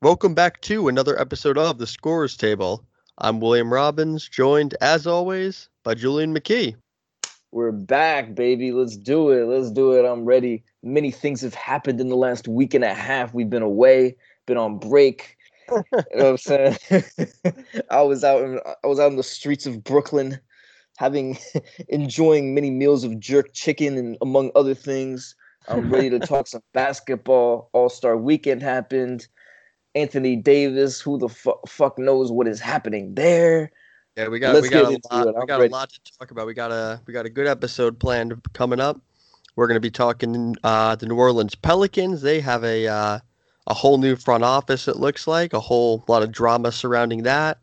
Welcome back to another episode of The Scorer's Table. I'm William Robbins, joined, as always, by Julian McKee. We're back, baby. Let's do it. Let's do it. I'm ready. Many things have happened in the last week and a half. We've been away, been on break. You know what I'm saying? I was out in the streets of Brooklyn, enjoying many meals of jerk chicken and among other things. I'm ready to talk some basketball. All-Star Weekend happened. Anthony Davis, who the fuck knows what is happening there? Yeah, we got a lot to talk about. We got a good episode planned coming up. We're going to be talking the New Orleans Pelicans. They have a whole new front office. It looks like a whole lot of drama surrounding that.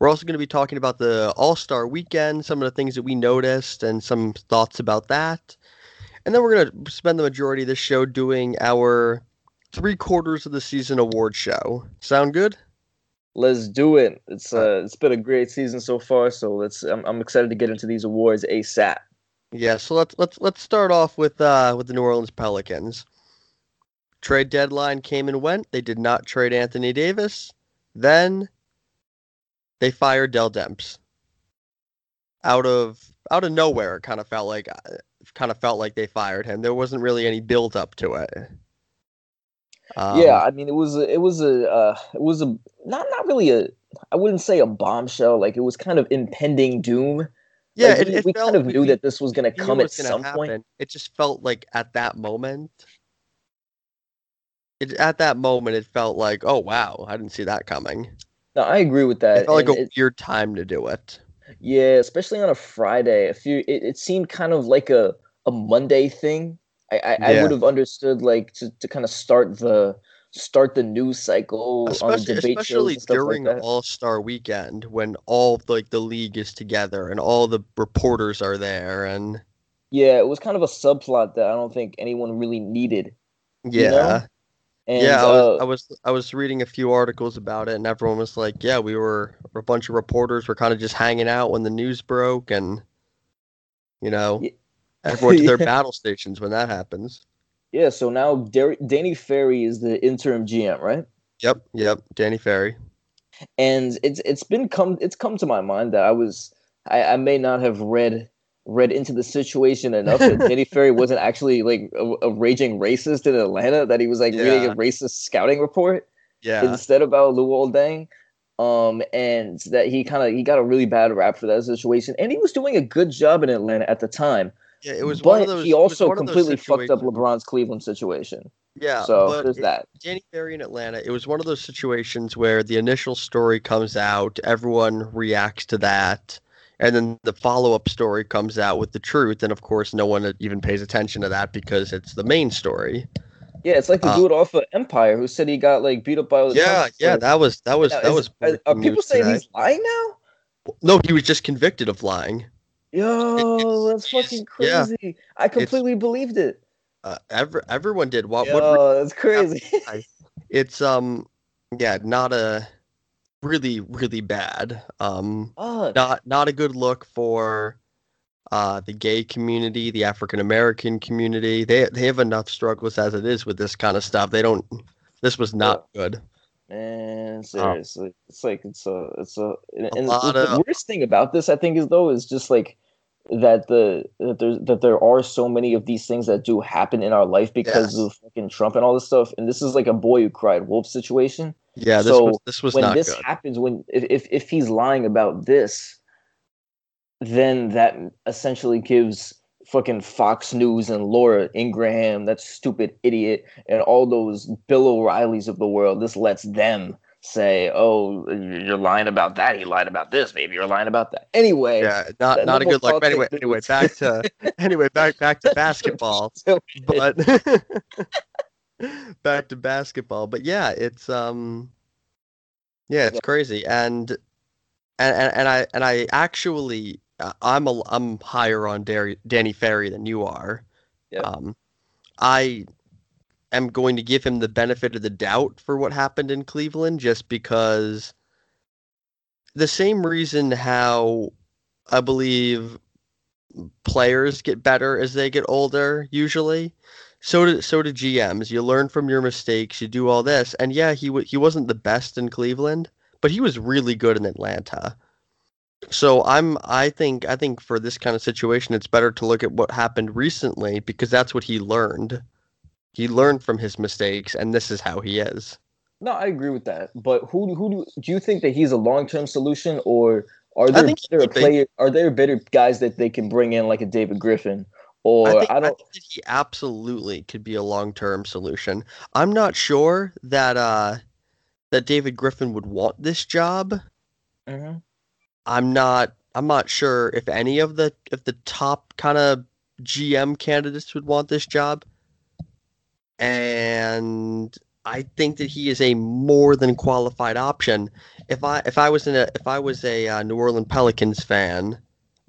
We're also going to be talking about the All-Star Weekend, some of the things that we noticed, and some thoughts about that. And then we're going to spend the majority of this show doing our 3/4 of the season award show. Sound good? Let's do it. It's been a great season so far, so I'm excited to get into these awards ASAP. Yeah, so let's start off with the New Orleans Pelicans. Trade deadline came and went. They did not trade Anthony Davis. Then they fired Dell Demps. Out of nowhere, it kind of felt like they fired him. There wasn't really any build up to it. Yeah, I mean, it was not really I wouldn't say a bombshell. Like, it was kind of impending doom. Yeah, like, we kind of knew that this was going to come at some point. It just felt like at that moment. It felt like, oh wow, I didn't see that coming. No, I agree with that. It felt like a weird time to do it. Yeah, especially on a Friday. It seemed kind of like a Monday thing. I would have understood, like, to kind of start the news cycle, especially on the debate shows and stuff during like that. All-Star Weekend, when all like the league is together and all the reporters are there, and yeah, it was kind of a subplot that I don't think anyone really needed. Yeah, you know? And, yeah. I was reading a few articles about it, and everyone was like, "Yeah, a bunch of reporters were kind of just hanging out when the news broke, and you know." Yeah. Everyone to their battle stations when that happens. Yeah, so now Danny Ferry is the interim GM, right? Yep, Danny Ferry. And it's come to my mind that I may not have read into the situation enough that Danny Ferry wasn't actually like a raging racist in Atlanta, that he was like reading a racist scouting report instead about Luol Deng. And that he got a really bad rap for that situation, and he was doing a good job in Atlanta at the time. Yeah, it was. But one of those, he also completely fucked up LeBron's Cleveland situation. Yeah, so there's that. Danny Ferry in Atlanta. It was one of those situations where the initial story comes out, everyone reacts to that, and then the follow-up story comes out with the truth, and of course, no one even pays attention to that because it's the main story. Yeah, it's like the dude off of Empire who said he got like beat up by. That was. Are people saying he's lying now? No, he was just convicted of lying. Yo, that's fucking crazy. Yeah, I completely believed it. Everyone did. Yo, that's crazy. It's not a really, really bad. Not a good look for the gay community, the African American community. They have enough struggles as it is with this kind of stuff. This was not good. Man, seriously, the worst thing about this, I think, is just like that there are so many of these things that do happen in our life because of fucking Trump and all this stuff. And this is like a boy who cried wolf situation. Yeah, if he's lying about this, then that essentially gives fucking Fox News and Laura Ingraham, that stupid idiot, and all those Bill O'Reillys of the world, this lets them say, "Oh, you're lying about that. He lied about this. Maybe you're lying about that." Anyway, yeah, not a good look. But anyway, back to basketball. Back to basketball. But yeah, it's crazy, and I actually. I'm higher on Danny Ferry than you are. Yep. I am going to give him the benefit of the doubt for what happened in Cleveland, just because the same reason how I believe players get better as they get older, usually So do GMs. You learn from your mistakes. You do all this. And yeah, he wasn't the best in Cleveland, but he was really good in Atlanta. So I think for this kind of situation, it's better to look at what happened recently, because that's what he learned. He learned from his mistakes, and this is how he is. No, I agree with that. But who do you think that he's a long-term solution, or are there better guys that they can bring in, like a David Griffin? I think that he absolutely could be a long-term solution. I'm not sure that that David Griffin would want this job. Mm-hmm. I'm not sure if any of the top kind of GM candidates would want this job. And I think that he is a more than qualified option. If I was a New Orleans Pelicans fan,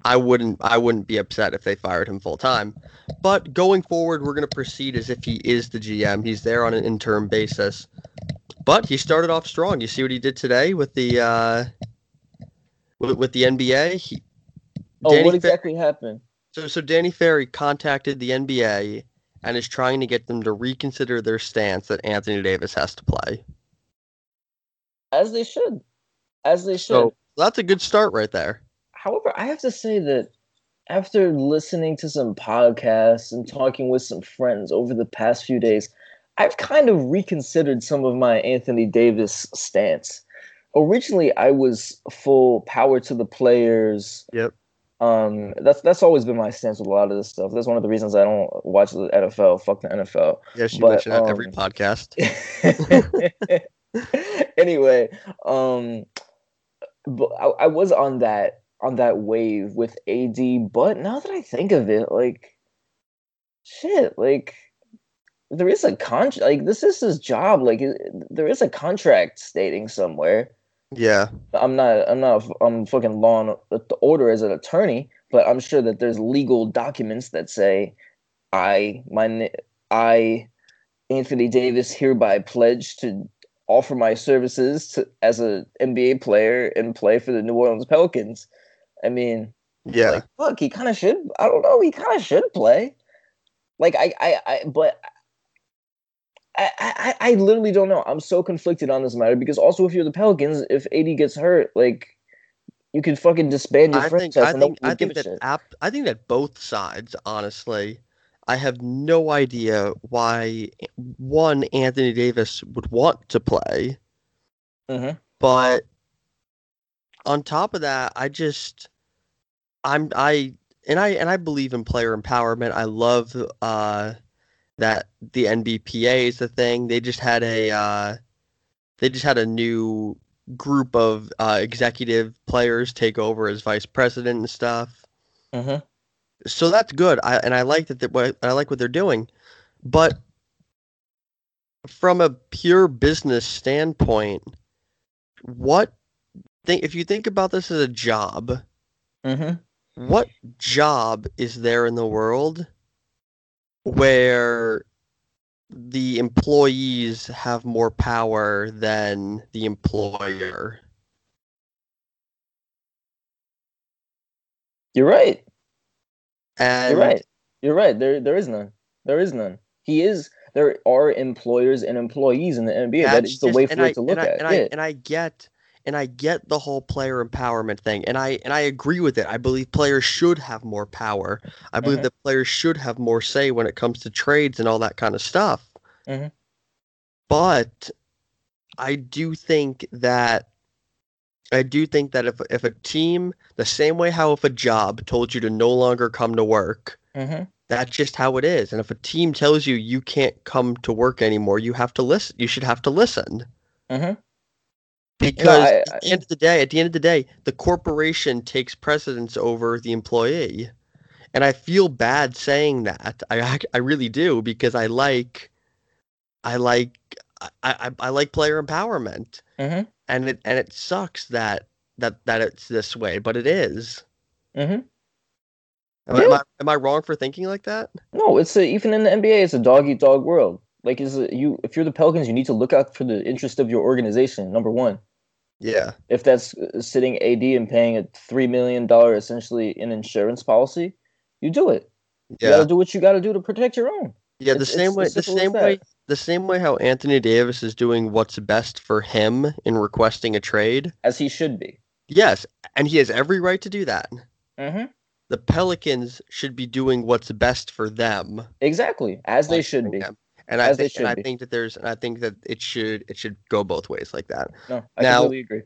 I wouldn't be upset if they fired him full time. But going forward, we're going to proceed as if he is the GM. He's there on an interim basis. But he started off strong. You see what he did today with the NBA. What exactly happened? So Danny Ferry contacted the NBA and is trying to get them to reconsider their stance that Anthony Davis has to play. As they should. So that's a good start right there. However, I have to say that after listening to some podcasts and talking with some friends over the past few days, I've kind of reconsidered some of my Anthony Davis stance. Originally, I was full power to the players. Yep. That's always been my stance with a lot of this stuff. That's one of the reasons I don't watch the NFL. Fuck the NFL. Yes, you mention that every podcast. Anyway, but I was on that wave with AD, but now that I think of it, like, shit, like, there is a contract. Like, this is his job. Like, there is a contract stating somewhere. Yeah, I'm not. I'm fucking law and order as an attorney, but I'm sure that there's legal documents that say, I, Anthony Davis, hereby pledge to offer my services as an NBA player and play for the New Orleans Pelicans. I mean, yeah, like, look, he kind of should. I don't know. He kind of should play. Like, I literally don't know. I'm so conflicted on this matter, because also if you're the Pelicans, if AD gets hurt, like, you can fucking disband your franchise. I think that both sides, honestly, I have no idea why one Anthony Davis would want to play. Mm-hmm. But on top of that, I believe in player empowerment. I love that the NBPA is the thing. They just had a new group of executive players take over as vice president and stuff. Mm-hmm. So that's good. I like what they're doing, but from a pure business standpoint, if you think about this as a job, mm-hmm. What job is there in the world where the employees have more power than the employer? You're right. You're right. There is none. There are employers and employees in the NBA. That is the way for it to look at. And I get the whole player empowerment thing, and I agree with it. I believe players should have more power. I believe mm-hmm. that players should have more say when it comes to trades and all that kind of stuff. Mm-hmm. But I do think that if a team, the same way how if a job told you to no longer come to work, mm-hmm. that's just how it is. And if a team tells you you can't come to work anymore, you have to listen. You should have to listen. Mm-hmm. Because at the end of the day, the corporation takes precedence over the employee, and I feel bad saying that. I really do, because I like player empowerment, mm-hmm. and it sucks that it's this way, but it is. Mm-hmm. Am I wrong for thinking like that? No, even in the NBA, it's a dog eat dog world. Like, if you're the Pelicans, you need to look out for the interest of your organization. Number one. Yeah. If that's sitting AD and paying a $3 million, essentially, in insurance policy, you do it. Yeah. You got to do what you got to do to protect your own. Yeah, the same way how Anthony Davis is doing what's best for him in requesting a trade, as he should be. Yes, and he has every right to do that. Mm-hmm. The Pelicans should be doing what's best for them. Exactly, as they should be. I think it should go both ways like that. No, I completely agree.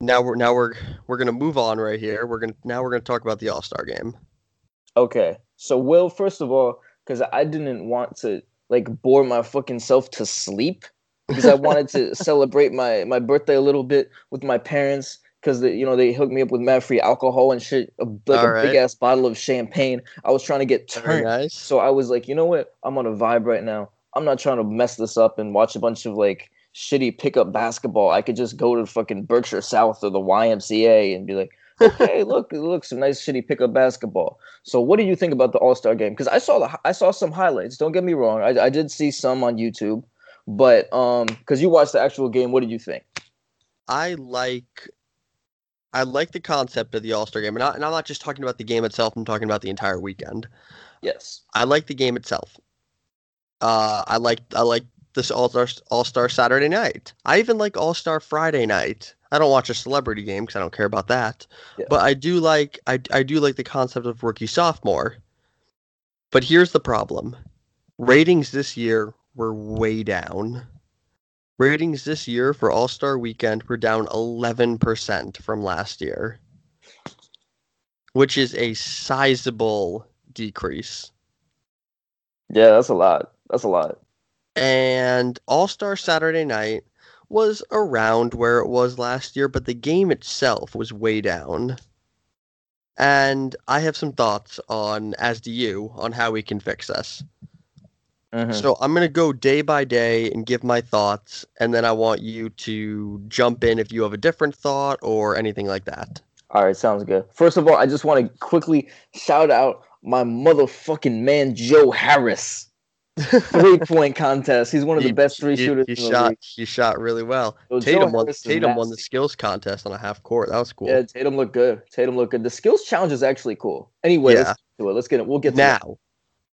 Now we're gonna move on right here. We're gonna talk about the All-Star game. Okay, so Will, first of all, because I didn't want to bore my fucking self to sleep, because I wanted to celebrate my birthday a little bit with my parents, because they hooked me up with mad free alcohol and shit, big ass bottle of champagne. I was trying to get turned, nice. So I was like, you know what? I'm on a vibe right now. I'm not trying to mess this up and watch a bunch of shitty pickup basketball. I could just go to fucking Berkshire South or the YMCA and be like, okay, look, some nice shitty pickup basketball. So what do you think about the All-Star game? Because I saw some highlights. Don't get me wrong. I did see some on YouTube, but because you watched the actual game, what did you think? I like the concept of the All-Star game, and I'm not just talking about the game itself. I'm talking about the entire weekend. Yes, I like the game itself. I like this All-Star Saturday night. I even like All-Star Friday night. I don't watch a celebrity game because I don't care about that. Yeah. But I do like the concept of rookie sophomore. But here's the problem: ratings this year were way down. Ratings this year for All-Star Weekend were down 11% from last year, which is a sizable decrease. Yeah, that's a lot. And All-Star Saturday night was around where it was last year, but the game itself was way down. And I have some thoughts on how we can fix this. Mm-hmm. So I'm going to go day by day and give my thoughts, and then I want you to jump in if you have a different thought or anything like that. All right, sounds good. First of all, I just want to quickly shout out my motherfucking man, Joe Harris. Three-point contest. He's one of the best three shooters in the league. He shot really well. Tatum won the skills contest on a half court. That was cool. Yeah, Tatum looked good. The skills challenge is actually cool. Anyway, yeah. Let's do it. We'll get to now. That.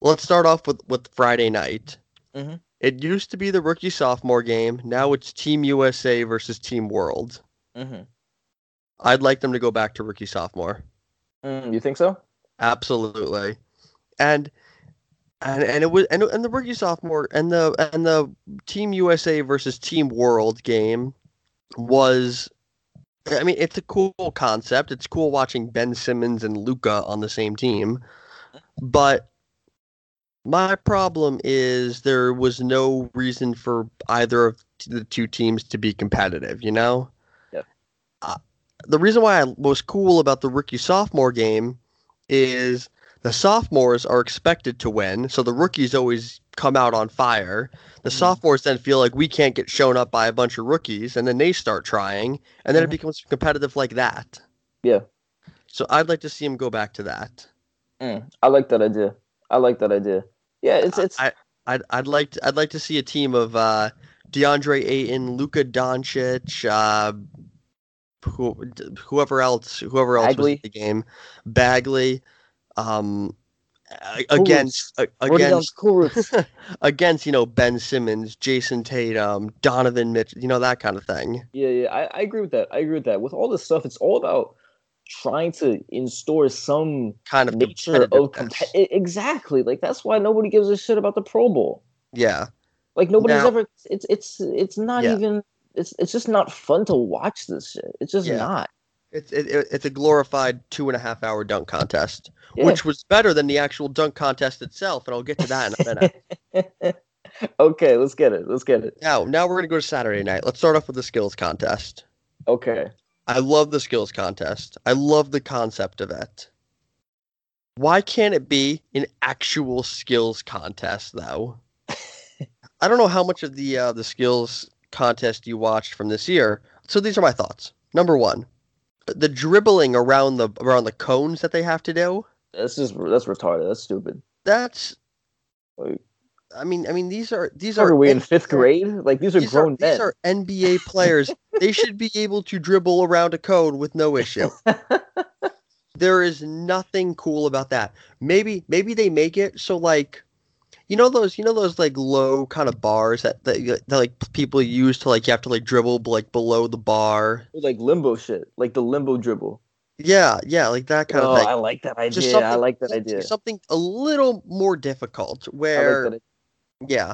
Let's start off with Friday night. Mm-hmm. It used to be the rookie sophomore game. Now it's Team USA versus Team World. Mm-hmm. I'd like them to go back to rookie sophomore. You think so? Absolutely. And the rookie sophomore and the Team USA versus Team World game was, I mean, it's a cool concept. It's cool watching Ben Simmons and Luka on the same team. But my problem is there was no reason for either of the two teams to be competitive, you know? Yeah. The reason why I was cool about the rookie sophomore game is the sophomores are expected to win, so the rookies always come out on fire. The sophomores then feel like we can't get shown up by a bunch of rookies, and then they start trying, and then it becomes competitive like that. Yeah. So I'd like to see him go back to that. I like that idea. Yeah, it's. I'd like to see a team of DeAndre Ayton, Luka Doncic, whoever else Bagley. Was in the game, Bagley. Against Ben Simmons, Jayson Tatum, Donovan Mitchell, that kind of thing. Yeah, I agree with that. With all this stuff, it's all about trying to instill some kind of nature of competitiveness. Exactly. That's why nobody gives a shit about the Pro Bowl. Yeah. It's just not fun to watch this shit. It's just not. It's a glorified 2.5-hour dunk contest, which was better than the actual dunk contest itself, and I'll get to that in a minute. Okay, let's get it. Now we're going to go to Saturday night. Let's start off with the skills contest. Okay. I love the skills contest. I love the concept of it. Why can't it be an actual skills contest, though? I don't know how much of the skills contest you watched from this year, so these are my thoughts. Number one. The dribbling around the cones that they have to do. That's retarded. That's stupid. I mean these are we in fifth grade? These are grown men. These are NBA players. They should be able to dribble around a cone with no issue. There is nothing cool about that. Maybe they make it so You know those like low kind of bars that like people use to like you have to like dribble like below the bar. Like limbo shit, like the limbo dribble. Yeah, like that kind of thing. I like that idea. I like that idea. Something a little more difficult where. I like that. Yeah.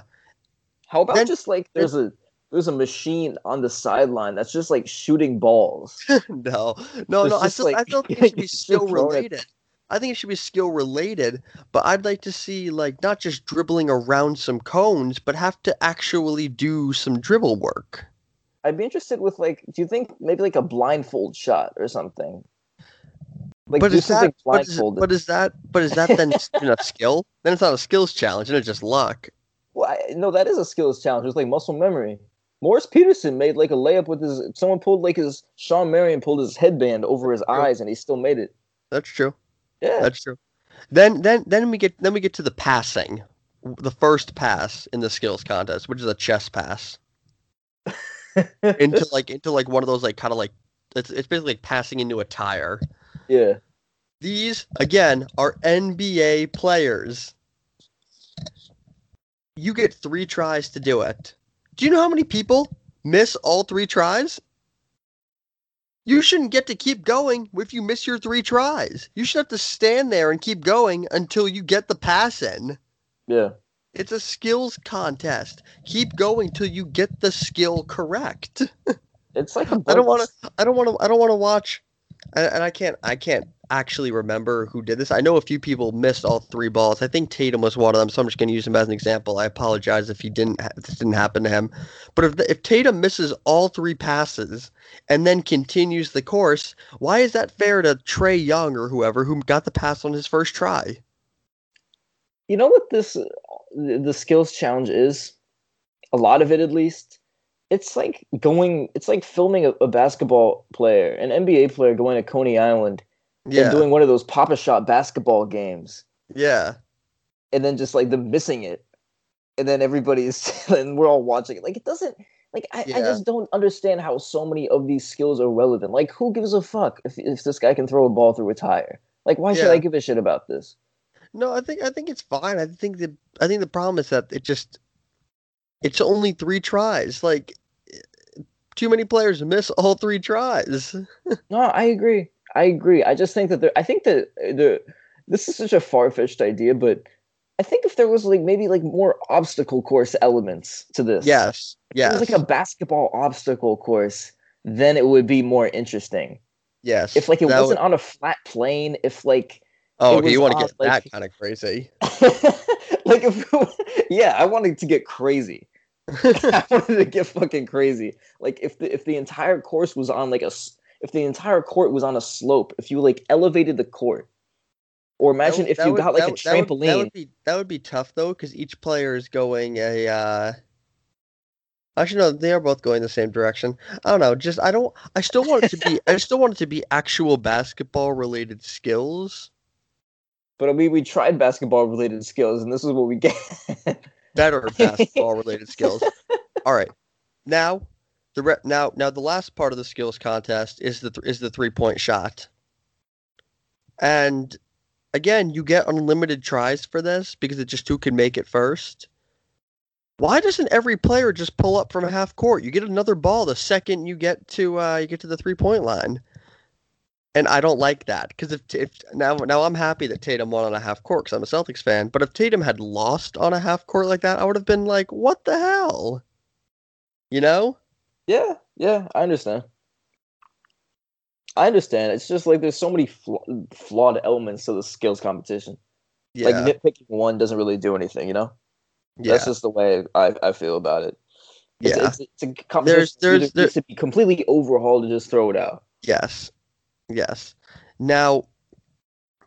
How about then, just like there's a machine on the sideline that's just like shooting balls. No. I feel like it should be skill related. I think it should be skill related, but I'd like to see like not just dribbling around some cones, but have to actually do some dribble work. I'd be interested with like, do you think maybe like a blindfold shot or something? Like, but is that blindfolded? But is that then enough skill? Then it's not a skills challenge, and it's just luck. Well, no, that is a skills challenge. It's like muscle memory. Morris Peterson made like a layup with his. Someone pulled like his. Sean Marion pulled his headband over his eyes, and he still made it. That's true. Yeah, that's true. Then we get to the passing, the first pass in the skills contest, which is a chess pass into one of those like kind of like it's basically like passing into a tire. Yeah. These again are NBA players. You get 3 tries to do it. Do you know how many people miss all 3 tries? You shouldn't get to keep going if you miss your 3 tries. You should have to stand there and keep going until you get the pass in. Yeah. It's a skills contest. Keep going till you get the skill correct. It's like I don't want to watch. And I can't actually remember who did this. I know a few people missed all 3 balls. I think Tatum was one of them, so I'm just going to use him as an example. I apologize if this didn't happen to him. But if Tatum misses all 3 passes and then continues the course, why is that fair to Trae Young or whoever who got the pass on his first try? You know what the skills challenge is? A lot of it, at least. It's like filming a basketball player, an NBA player going to Coney Island and doing one of those pop-a-shot basketball games. Yeah. And then just like them missing it. And then and we're all watching it. Like it doesn't, like I just don't understand how so many of these skills are relevant. Like who gives a fuck if this guy can throw a ball through a tire? Like why should I give a shit about this? No, I think it's fine. I think the problem is that it's only 3 tries. Like, too many players miss all 3 tries. No, I agree. I just think that this is such a far-fetched idea, but I think if there was like maybe like more obstacle course elements to this. Yes. Yes. If it was like a basketball obstacle course, then it would be more interesting. Yes. If like it wasn't on a flat plane, if like you want to get that kind of crazy. Like I wanted to get crazy. I wanted to get fucking crazy. Like if the entire course was on a slope, if you like elevated the court, or imagine if you got a trampoline. That would be tough though, because each player is going a. Actually, no, they are both going the same direction. I don't know. I still want it to be. I still want it to be actual basketball related skills. But I mean, we tried basketball-related skills, and this is what we get. Better basketball-related skills. All right. Now, the last part of the skills contest is the three-point shot. And again, you get unlimited tries for this because it's just who can make it first. Why doesn't every player just pull up from half court? You get another ball the second you get to the three-point line. And I don't like that because if now I'm happy that Tatum won on a half court because I'm a Celtics fan. But if Tatum had lost on a half court like that, I would have been like, "What the hell?" You know? Yeah, I understand. It's just like there's so many flawed elements to the skills competition. Yeah. Like nitpicking one doesn't really do anything, you know? Yeah. That's just the way I feel about it. It's a competition. There needs to be completely overhauled and just throw it out. Yes. Now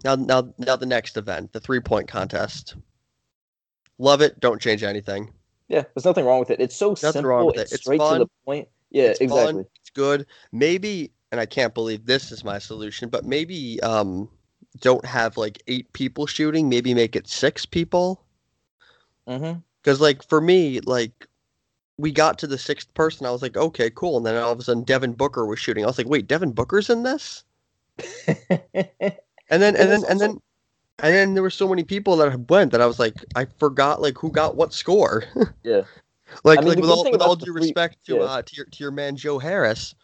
the next event, the three-point contest. Love it. Don't change anything. Yeah, there's nothing wrong with it. It's so simple. It's straight to the point. Yeah, it's exactly. Fun. It's good. Maybe, and I can't believe this is my solution, but maybe don't have like 8 people shooting. Maybe make it 6 people. Mm-hmm. Because like for me, like. We got to the 6th person. I was like, okay, cool. And then all of a sudden, Devin Booker was shooting. I was like, wait, Devin Booker's in this? and then, and then, and then, And then there were so many people that went that I was like, I forgot like who got what score. Yeah. Like, I mean, like with all due respect to your man Joe Harris,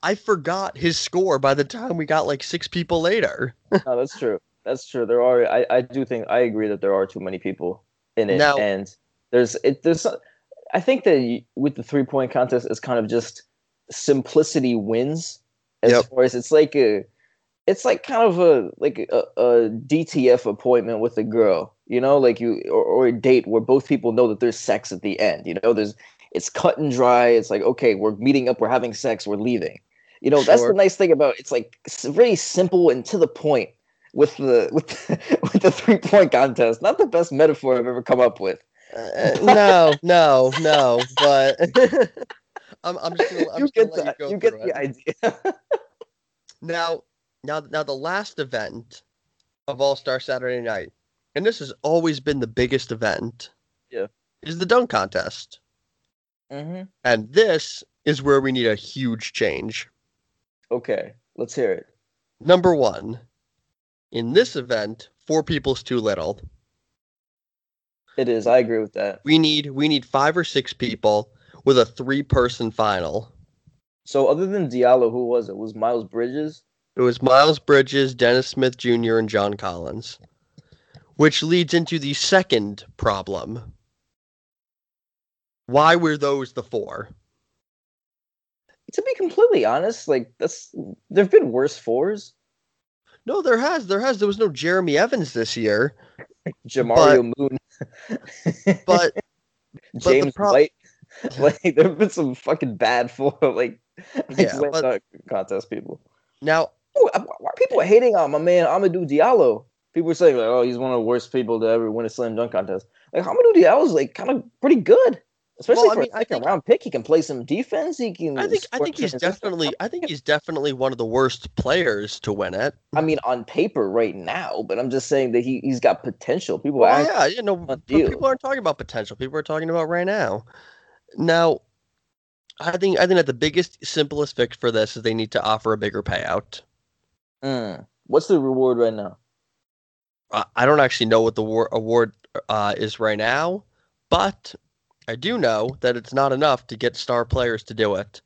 I forgot his score by the time we got like six people later. No, that's true. That's true. There are I do think I agree that there are too many people in it, now, and there's I think that with the 3-point contest it's kind of just simplicity wins as far as it's like kind of a DTF appointment with a girl, you know, like or a date where both people know that there's sex at the end, you know, it's cut and dry. It's like, okay, we're meeting up, we're having sex, we're leaving. You know, that's the nice thing about it's like very simple and to the point with the 3-point contest. Not the best metaphor I've ever come up with. No, but I'm just going to you get the idea. Now, the last event of All-Star Saturday Night, and this has always been the biggest event, is the dunk contest. Mm-hmm. And this is where we need a huge change. Okay, let's hear it. Number one, in this event, 4 people's too little. It is. I agree with that. We need 5 or 6 people with a 3-person final. So other than Diallo, who was it? Was Miles Bridges? It was Miles Bridges, Dennis Smith Jr., and John Collins, which leads into the second problem. Why were those the 4? To be completely honest, there've been worse 4s. No, there has. There was no Jeremy Evans this year. Jamario Moon. But James White. There've been some fucking bad 4 contest people. Now, why are people hating on my man Amadou Diallo? People are saying, he's one of the worst people to ever win a slam dunk contest. Like, Amadou Diallo's kind of pretty good, especially for a second-round pick. He can play some defense. He can. I think he's definitely one of the worst players to win it. I mean, on paper right now, but I'm just saying that he's got potential. People people aren't talking about potential. People are talking about right now. Now, I think that the biggest, simplest fix for this is they need to offer a bigger payout. What's the reward right now? I don't actually know what the award is right now, but I do know that it's not enough to get star players to do it.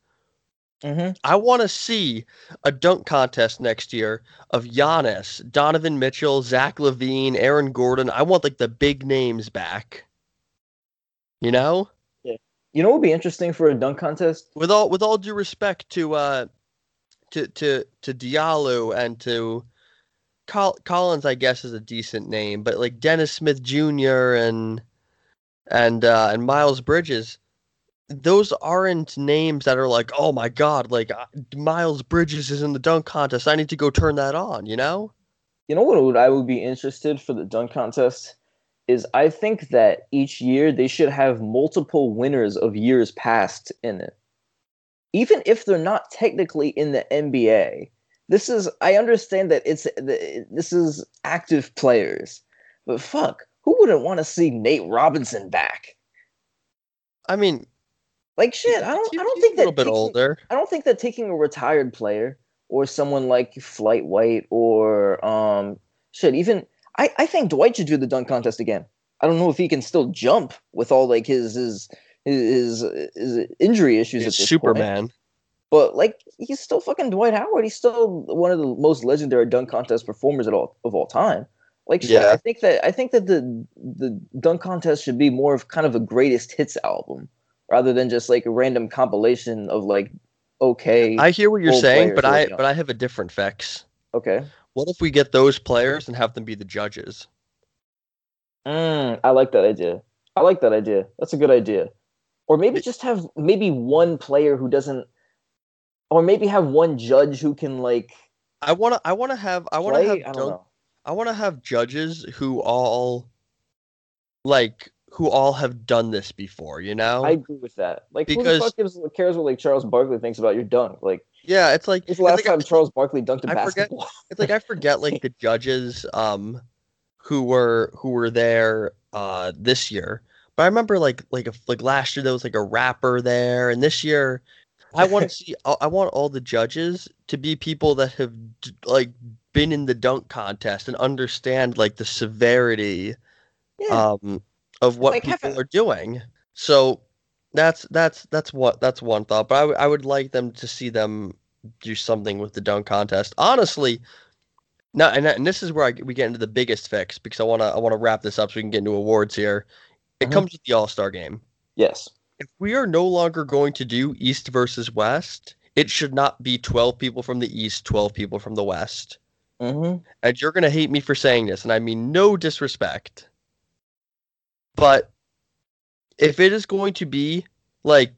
Mm-hmm. I want to see a dunk contest next year of Giannis, Donovan Mitchell, Zach LaVine, Aaron Gordon. I want the big names back. You know? You know what would be interesting for a dunk contest? With all due respect to Diallo and to Collins, I guess is a decent name, but like Dennis Smith Jr. and Miles Bridges, those aren't names that are like, oh my god, like Miles Bridges is in the dunk contest. I need to go turn that on. You know? You know what I would be interested for the dunk contest? Is I think that each year they should have multiple winners of years past in it. Even if they're not technically in the NBA, I understand that this is active players, but fuck, who wouldn't want to see Nate Robinson back? I mean, like shit, I don't think that taking a retired player or someone like Flight White or I think Dwight should do the dunk contest again. I don't know if he can still jump with all his injury issues. He's at this Superman. Point. But he's still fucking Dwight Howard. He's still one of the most legendary dunk contest performers of all time. I think that the dunk contest should be more of kind of a greatest hits album rather than just a random compilation of I hear what you're saying, but I have a different fix. Okay. What if we get those players and have them be the judges? I like that idea. That's a good idea. Or maybe just have one player who doesn't, or maybe have one judge who can I want to have judges who all have done this before, you know? I agree with that. Because who the fuck cares what Charles Barkley thinks about your dunk? Yeah, it's like it's the last time Charles Barkley dunked a basketball. It's like I forget the judges who were there this year. But I remember like last year there was a rapper there, and this year I want all the judges to be people that have been in the dunk contest and understand like the severity of what people are doing. So that's one thought. But I would like them to see them do something with the dunk contest. Honestly, now and this is where we get into the biggest fix, because I want to wrap this up so we can get into awards here. It comes with the All-Star game. Yes. If we are no longer going to do East versus West, it should not be 12 people from the East, 12 people from the West. Mm-hmm. And you're going to hate me for saying this, and I mean no disrespect. But if it is going to be like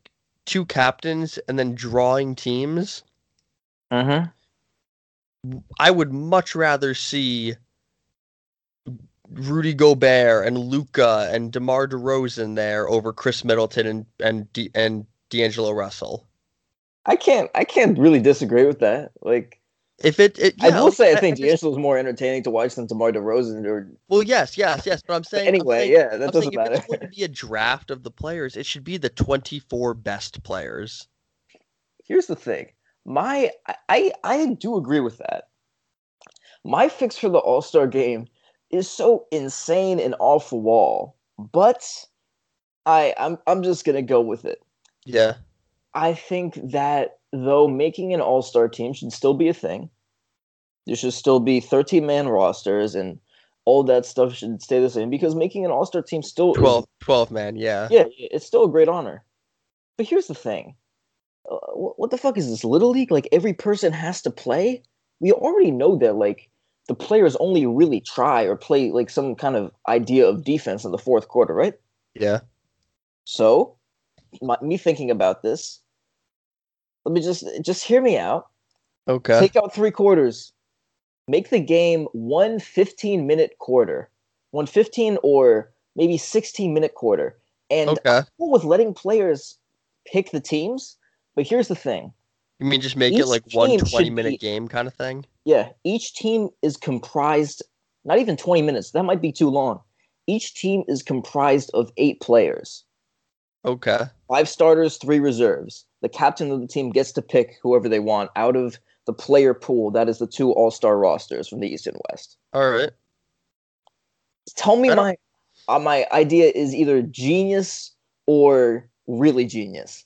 two captains and then drawing teams, I would much rather see Rudy Gobert and Luka and DeMar DeRozan there over Khris Middleton and D'Angelo Russell. I can't really disagree with that. Like, if I think D'Angelo's more entertaining to watch than DeMar DeRozan. Well, yes. But I'm saying that doesn't matter. If it's going to be a draft of the players, it should be the 24 best players. Here's the thing. I do agree with that. My fix for the All-Star game is so insane and off the wall, but I'm just gonna go with it. Yeah, I think that though making an all-star team should still be a thing. There should still be 13-man rosters and all that stuff should stay the same, because making an all-star team still 12 man. Yeah, it's still a great honor. But here's the thing: what the fuck is this, Little League? Like, every person has to play. We already know that, like, the players only really try or play like some kind of idea of defense in the fourth quarter, right? Yeah. So, me thinking about this, let me just hear me out. Okay. Take out three quarters. Make the game 1 15-minute quarter. 1 15 or maybe 16-minute quarter. And I'm cool with letting players pick the teams, but here's the thing. You mean just make it like 1 20-minute game kind of thing? Yeah, each team is comprised, not even 20 minutes. That might be too long. Each team is comprised of 8 players. Okay. 5 starters, 3 reserves. The captain of the team gets to pick whoever they want out of the player pool. That is the 2 all-star rosters from the East and West. All right. Tell me my idea is either genius or really genius.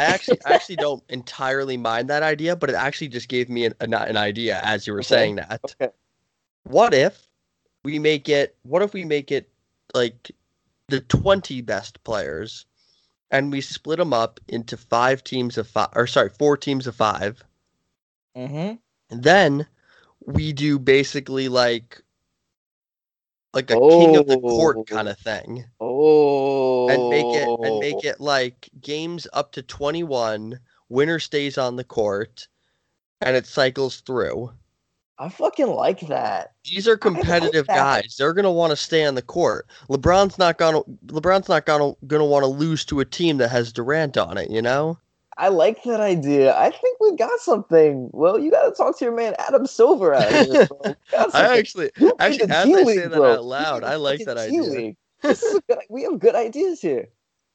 I actually don't entirely mind that idea, but it actually just gave me an idea as you were saying that. Okay. What if we make it like the 20 best players, and we split them up into 4 teams of 5. Mhm. And then we do basically like a king of the court kind of thing. Oh. And make it like games up to 21, winner stays on the court, and it cycles through. I fucking like that. These are competitive guys. They're going to want to stay on the court. LeBron's not going to want to lose to a team that has Durant on it, you know? I like that idea. I think we got something. Well, you got to talk to your man Adam Silver out here, bro. Actually, as I say that out loud, I like that idea. We have good ideas here.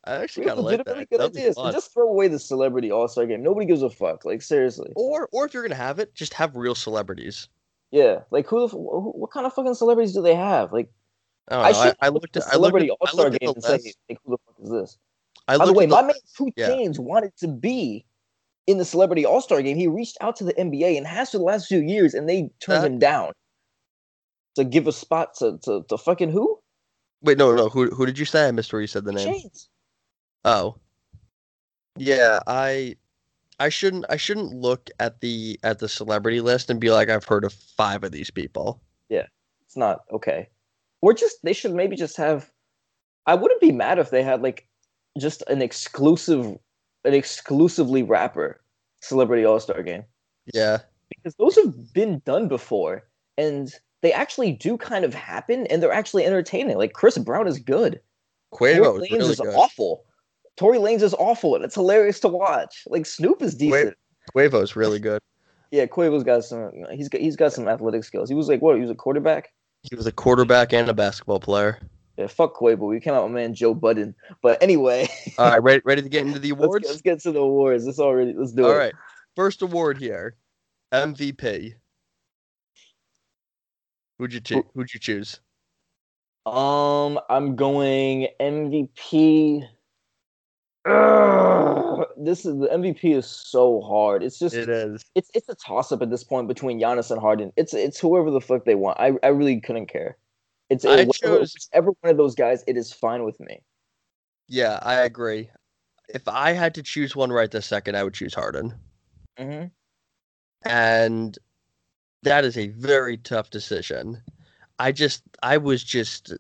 I actually kind of like that. Good ideas. So just throw away the celebrity all-star game. Nobody gives a fuck. Like, seriously. Or if you're gonna have it, just have real celebrities. Yeah, like what kind of fucking celebrities do they have? Like, I looked at celebrity all-star game and say, like, who the fuck is this? By the way, my man Scoot James wanted to be in the Celebrity All-Star Game. He reached out to the NBA and has for the last few years, and they turned him down to give a spot to fucking who? Wait, no. Who did you say? I missed where you said the name. James. Oh, yeah. I shouldn't look at the celebrity list and be like, I've heard of 5 of these people. Yeah, it's not okay. Or they should maybe just have. I wouldn't be mad if they had like. Just an exclusively rapper Celebrity All-Star Game. Yeah. Because those have been done before, and they actually do kind of happen, and they're actually entertaining. Like, Chris Brown is good. Quavo is really good. Awful. Tory Lanez is awful, and it's hilarious to watch. Like, Snoop is decent. Quavo's really good. Yeah, Quavo's got some. He's got some athletic skills. He was like, what? He was a quarterback. He was a quarterback and a basketball player. Yeah, fuck Quavo. We came out with my man Joe Budden. But anyway. All right, ready to get into the awards? Let's get to the awards. Let's do it. All right. First award here, MVP. Who'd you choose? I'm going MVP. The MVP is so hard. It is. It's a toss up at this point between Giannis and Harden. It's whoever the fuck they want. I really couldn't care. I chose whichever one of those guys. It is fine with me. Yeah, I agree. If I had to choose one right this second, I would choose Harden. Mm-hmm. And that is a very tough decision. I was just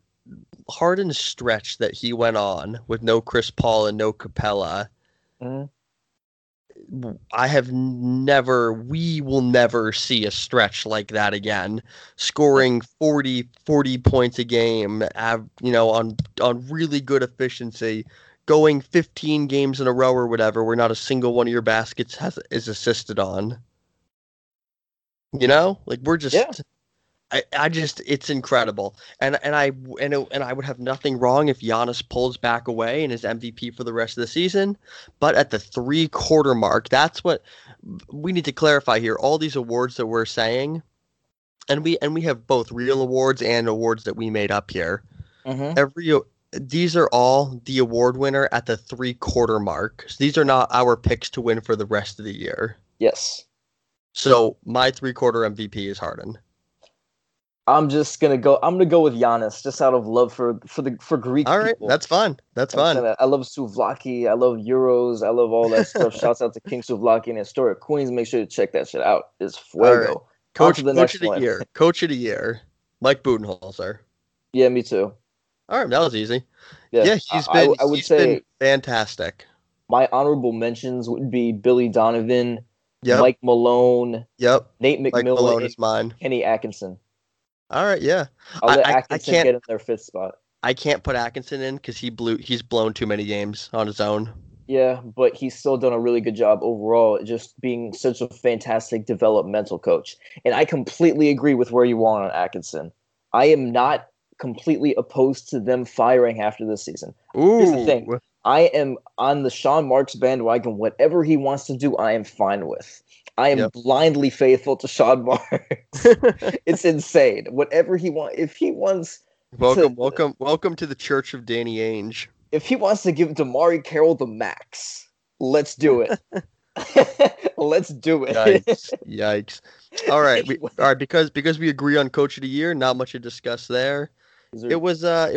Harden's stretch that he went on with no Chris Paul and no Capella. Mm-hmm. We will never see a stretch like that again. Scoring 40 points a game, on really good efficiency, going 15 games in a row or whatever, where not a single one of your baskets is assisted on. You know, like we're just, yeah. It's incredible. And I would have nothing wrong if Giannis pulls back away and is MVP for the rest of the season. But at the 3-quarter mark, that's what we need to clarify here. All these awards that we're saying, and we have both real awards and awards that we made up here. Mm-hmm. These are all the award winner at the 3-quarter mark. So these are not our picks to win for the rest of the year. Yes. So my 3-quarter MVP is Harden. I'm gonna go with Giannis, just out of love for Greek people. All right, that's fun. That's fun. I love souvlaki. I love euros. I love all that stuff. Shouts out to King Souvlaki and Historic Queens. Make sure to check that shit out. It's fuego. Right. Coach of the year, Mike Budenholzer. Yeah, me too. All right, that was easy. Yeah, he's been fantastic. My honorable mentions would be Billy Donovan. Yep. Mike Malone. Yep. Nate McMillan. Mike Malone is mine. Kenny Atkinson. All right, yeah. I'll let Atkinson get in their fifth spot. I can't put Atkinson in because he's blown too many games on his own. Yeah, but he's still done a really good job overall, just being such a fantastic developmental coach. And I completely agree with where you are on Atkinson. I am not completely opposed to them firing after this season. Ooh. Here's the thing. I am on the Sean Marks bandwagon. Whatever he wants to do, I am fine with. I am blindly faithful to Sean Marks. It's insane. Whatever he wants. If he wants welcome to the Church of Danny Ainge. If he wants to give Damari Carroll the max, let's do it. Let's do it. Yikes. All right. Because we agree on Coach of the Year, not much to discuss there. It was an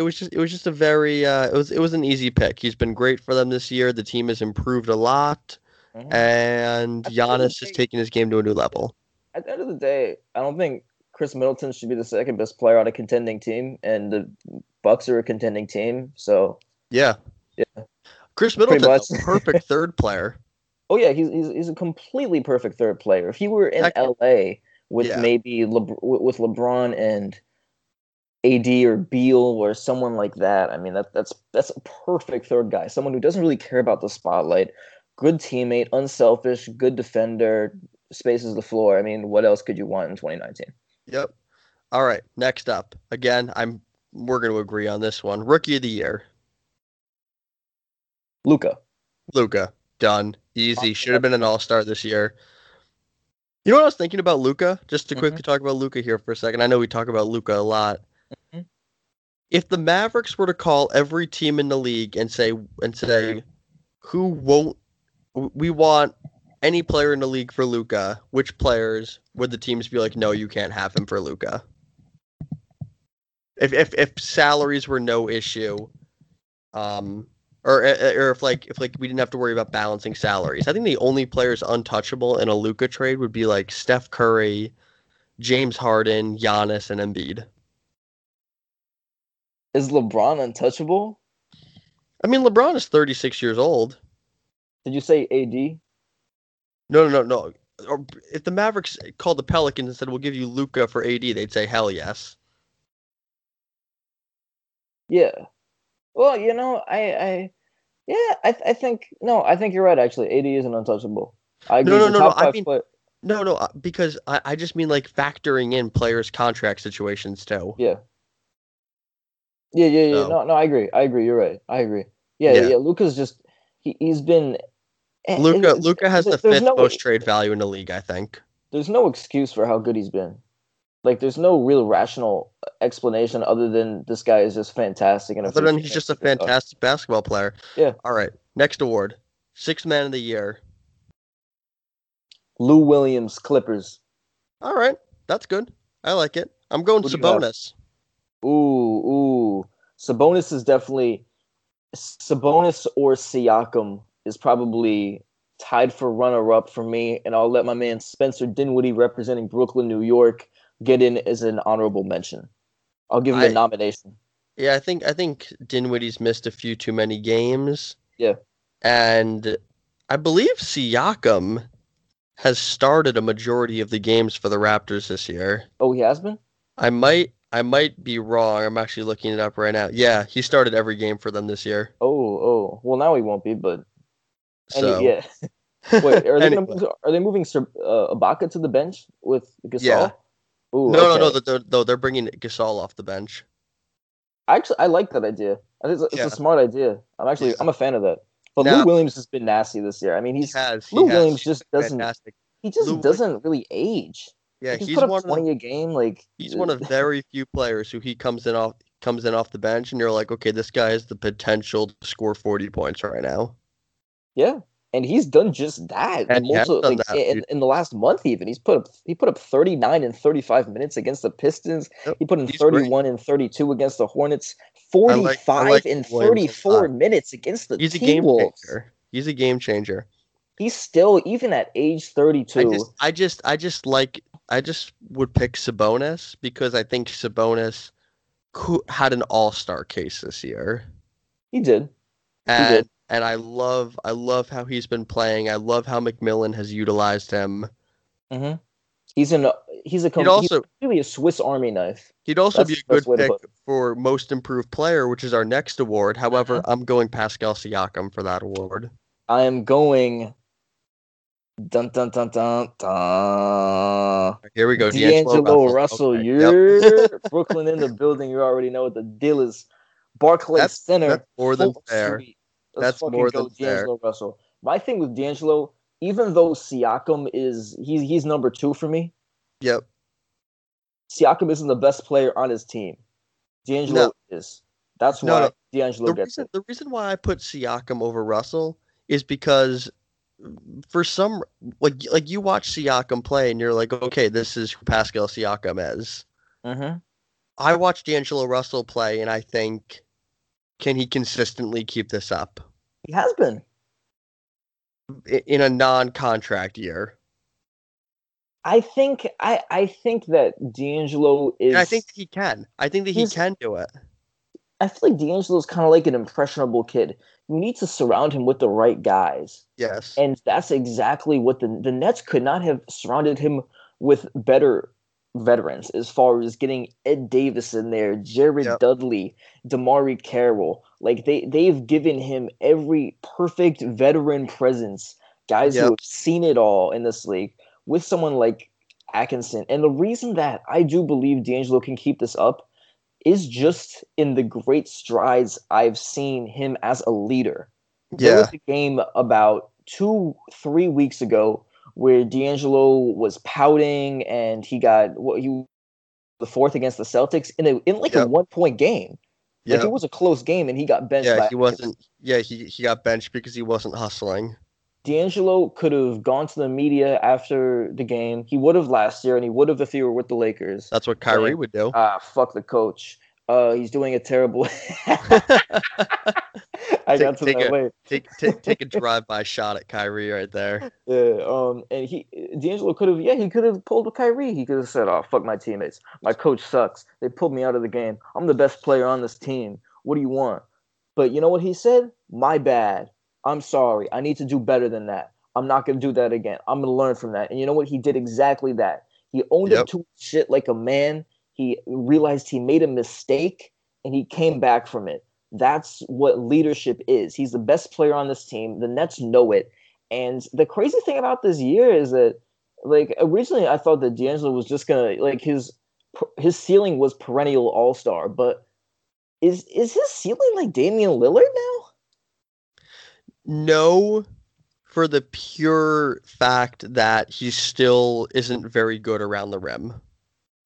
easy pick. He's been great for them this year. The team has improved a lot, and Giannis is taking his game to a new level. At the end of the day, I don't think Khris Middleton should be the second best player on a contending team, and the Bucks are a contending team. So yeah, Khris Middleton is a perfect third player. Oh yeah, he's a completely perfect third player. If he were in LA with maybe LeBron and AD or Beal or someone like that. I mean, that's a perfect third guy. Someone who doesn't really care about the spotlight. Good teammate, unselfish, good defender, spaces the floor. I mean, what else could you want in 2019? Yep. All right. Next up. Again, we're going to agree on this one. Rookie of the year. Luka. Done. Easy. Should have been an all-star this year. You know what I was thinking about Luka? Just to quickly talk about Luka here for a second. I know we talk about Luka a lot. If the Mavericks were to call every team in the league and say we want any player in the league for Luka, which players would the teams be like, no, you can't have him for Luka? If salaries were no issue, or if we didn't have to worry about balancing salaries, I think the only players untouchable in a Luka trade would be like Steph Curry, James Harden, Giannis, and Embiid. Is LeBron untouchable? I mean, LeBron is 36 years old. Did you say AD? No. Or if the Mavericks called the Pelicans and said, we'll give you Luka for AD, they'd say, hell yes. Yeah. Well, you know, I think you're right, actually. AD isn't untouchable. I just mean like factoring in players' contract situations too. Yeah. Yeah. So. No, I agree. You're right. I agree. Yeah. Luka's just he's been. Luka has the fifth most trade value in the league, I think. There's no excuse for how good he's been. Like, there's no real rational explanation other than this guy is just fantastic. And other than he's just a fantastic basketball player. Yeah. All right. Next award. Sixth man of the year. Lou Williams, Clippers. All right. That's good. I like it. I'm going Sabonis. Ooh. Sabonis is definitely... Sabonis or Siakam is probably tied for runner-up for me. And I'll let my man Spencer Dinwiddie, representing Brooklyn, New York, get in as an honorable mention. I'll give him a nomination. Yeah, I think Dinwiddie's missed a few too many games. Yeah. And I believe Siakam has started a majority of the games for the Raptors this year. Oh, he has been? I might be wrong. I'm actually looking it up right now. Yeah, he started every game for them this year. Oh. Well, now he won't be, but... So. Yeah. Wait, are they moving Ibaka to the bench with Gasol? Yeah. Ooh, no, they're bringing Gasol off the bench. Actually, I like that idea. I think it's a smart idea. I'm a fan of that. But now, Lou Williams has been nasty this year. I mean, Lou Williams just doesn't really age. Yeah, he's put up 20 a game. Like, he's one of very few players who comes in off the bench, and you're like, okay, this guy has the potential to score 40 points right now. Yeah. And he's done just that. And in the last month, even he put up 39 and 35 minutes against the Pistons. Yep, he put in 31 and 32 against the Hornets. 45 and 34 minutes against the Team Wolves. He's a game changer. He's still, even at age 32. I just would pick Sabonis because I think Sabonis had an all-star case this year. He did. And I love how he's been playing. I love how McMillan has utilized him. Mm-hmm. He's really a Swiss Army knife. He'd also be a good pick for most improved player, which is our next award. However, I'm going Pascal Siakam for that award. I am going. Dun dun dun dun dun. Here we go. D'Angelo Russell. Okay. You're Brooklyn in the building. You already know what the deal is. Barclays Center. That's more than fair. That's more than D'Angelo Russell. My thing with D'Angelo, even though Siakam is, he's number two for me. Yep. Siakam isn't the best player on his team. D'Angelo is. That's why D'Angelo gets it. The reason why I put Siakam over Russell is because for some, like you watch Siakam play and you're like, okay, this is who Pascal Siakam is. Mm-hmm. I watch D'Angelo Russell play and I think, can he consistently keep this up? He has been. In a non-contract year. I think that D'Angelo is... And I think he can. I think that he can do it. I feel like D'Angelo's kind of like an impressionable kid. You need to surround him with the right guys. Yes. And that's exactly what the Nets could not have surrounded him with better veterans, as far as getting Ed Davis in there, Jared Dudley, Damari Carroll. Like, they've given him every perfect veteran presence, guys who have seen it all in this league, with someone like Atkinson. And the reason that I do believe D'Angelo can keep this up is just in the great strides I've seen him as a leader. Yeah. There was a game about 2-3 weeks ago where D'Angelo was pouting and he got the fourth against the Celtics in a 1-point game. Like, it was a close game and he got benched. Yeah, he got benched because he wasn't hustling. D'Angelo could have gone to the media after the game. He would have last year, and he would have if he were with the Lakers. That's what Kyrie would do. Fuck the coach. He's doing a terrible... Take a drive-by shot at Kyrie right there. Yeah, and D'Angelo could have pulled with Kyrie. He could have said, "Oh, fuck my teammates. My coach sucks. They pulled me out of the game. I'm the best player on this team. What do you want?" But you know what he said? "My bad. I'm sorry. I need to do better than that. I'm not going to do that again. I'm going to learn from that." And you know what? He did exactly that. He owned up to shit like a man. He realized he made a mistake, and he came back from it. That's what leadership is. He's the best player on this team. The Nets know it. And the crazy thing about this year is that, like, originally I thought that D'Angelo was just going to, like, his ceiling was perennial all-star. But is his ceiling like Damian Lillard now? No, for the pure fact that he still isn't very good around the rim.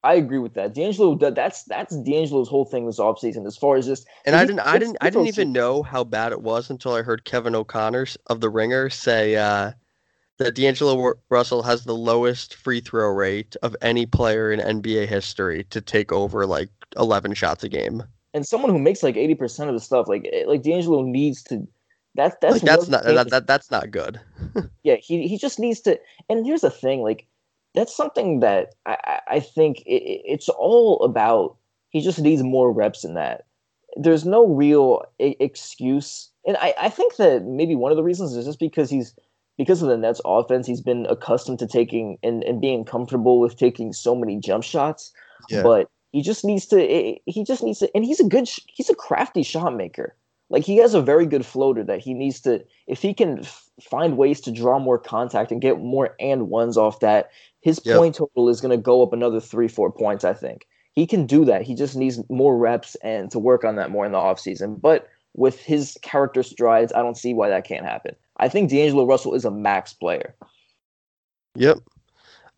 I agree with that. D'Angelo, that's D'Angelo's whole thing this offseason, as far as just. And I didn't even know how bad it was until I heard Kevin O'Connor of The Ringer say that D'Angelo Russell has the lowest free throw rate of any player in NBA history to take over like 11 shots a game. And someone who makes like 80% of the stuff, like D'Angelo needs to. That's not good. Yeah, he just needs to. And here's the thing, like. That's something that I think it's all about. He just needs more reps in that. There's no real excuse. And I think that maybe one of the reasons is just because of the Nets offense, he's been accustomed to taking and being comfortable with taking so many jump shots. Yeah. But he just needs to, and he's a crafty shot maker. Like, he has a very good floater that he needs to, if he can find ways to draw more contact and get more and ones off that, his point total is going to go up another 3-4 points, I think. He can do that. He just needs more reps and to work on that more in the offseason. But with his character strides, I don't see why that can't happen. I think D'Angelo Russell is a max player. Yep.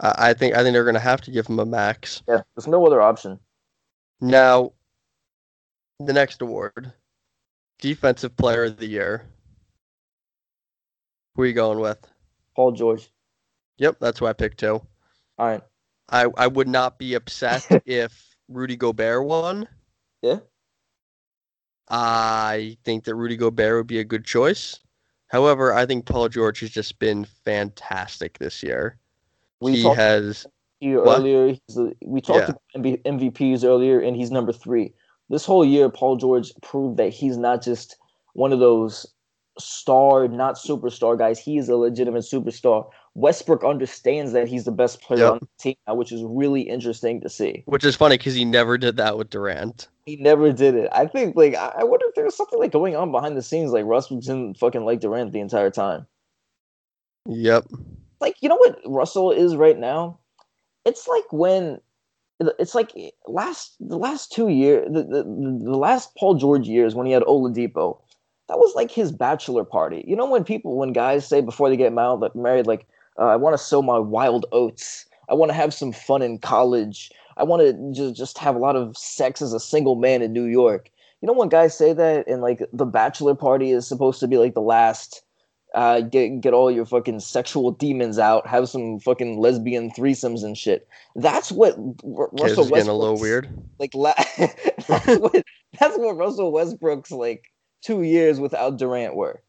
I think they're going to have to give him a max. Yeah, there's no other option. Now, the next award. Defensive Player of the Year. Who are you going with? Paul George. Yep, that's who I picked too. All right. I would not be upset if Rudy Gobert won. Yeah. I think that Rudy Gobert would be a good choice. However, I think Paul George has just been fantastic this year. We talked about MVPs earlier, and he's number 3. This whole year, Paul George proved that he's not just one of those star, not superstar guys. He is a legitimate superstar. Westbrook understands that he's the best player on the team now, which is really interesting to see. Which is funny because he never did that with Durant. He never did it. I think, like, I wonder if there's something like going on behind the scenes. Like, Russell didn't fucking like Durant the entire time. Yep. Like, you know what Russell is right now? It's like the last 2 years, the last Paul George years when he had Oladipo, that was like his bachelor party. You know, when guys say before they get married, like, I want to sow my wild oats. I want to have some fun in college. I want to just have a lot of sex as a single man in New York. You know, when guys say that, and like the bachelor party is supposed to be like the last, get all your fucking sexual demons out, have some fucking lesbian threesomes and shit. That's what Russell Westbrook's getting a little weird. Like, that's what Russell Westbrook's like 2 years without Durant were.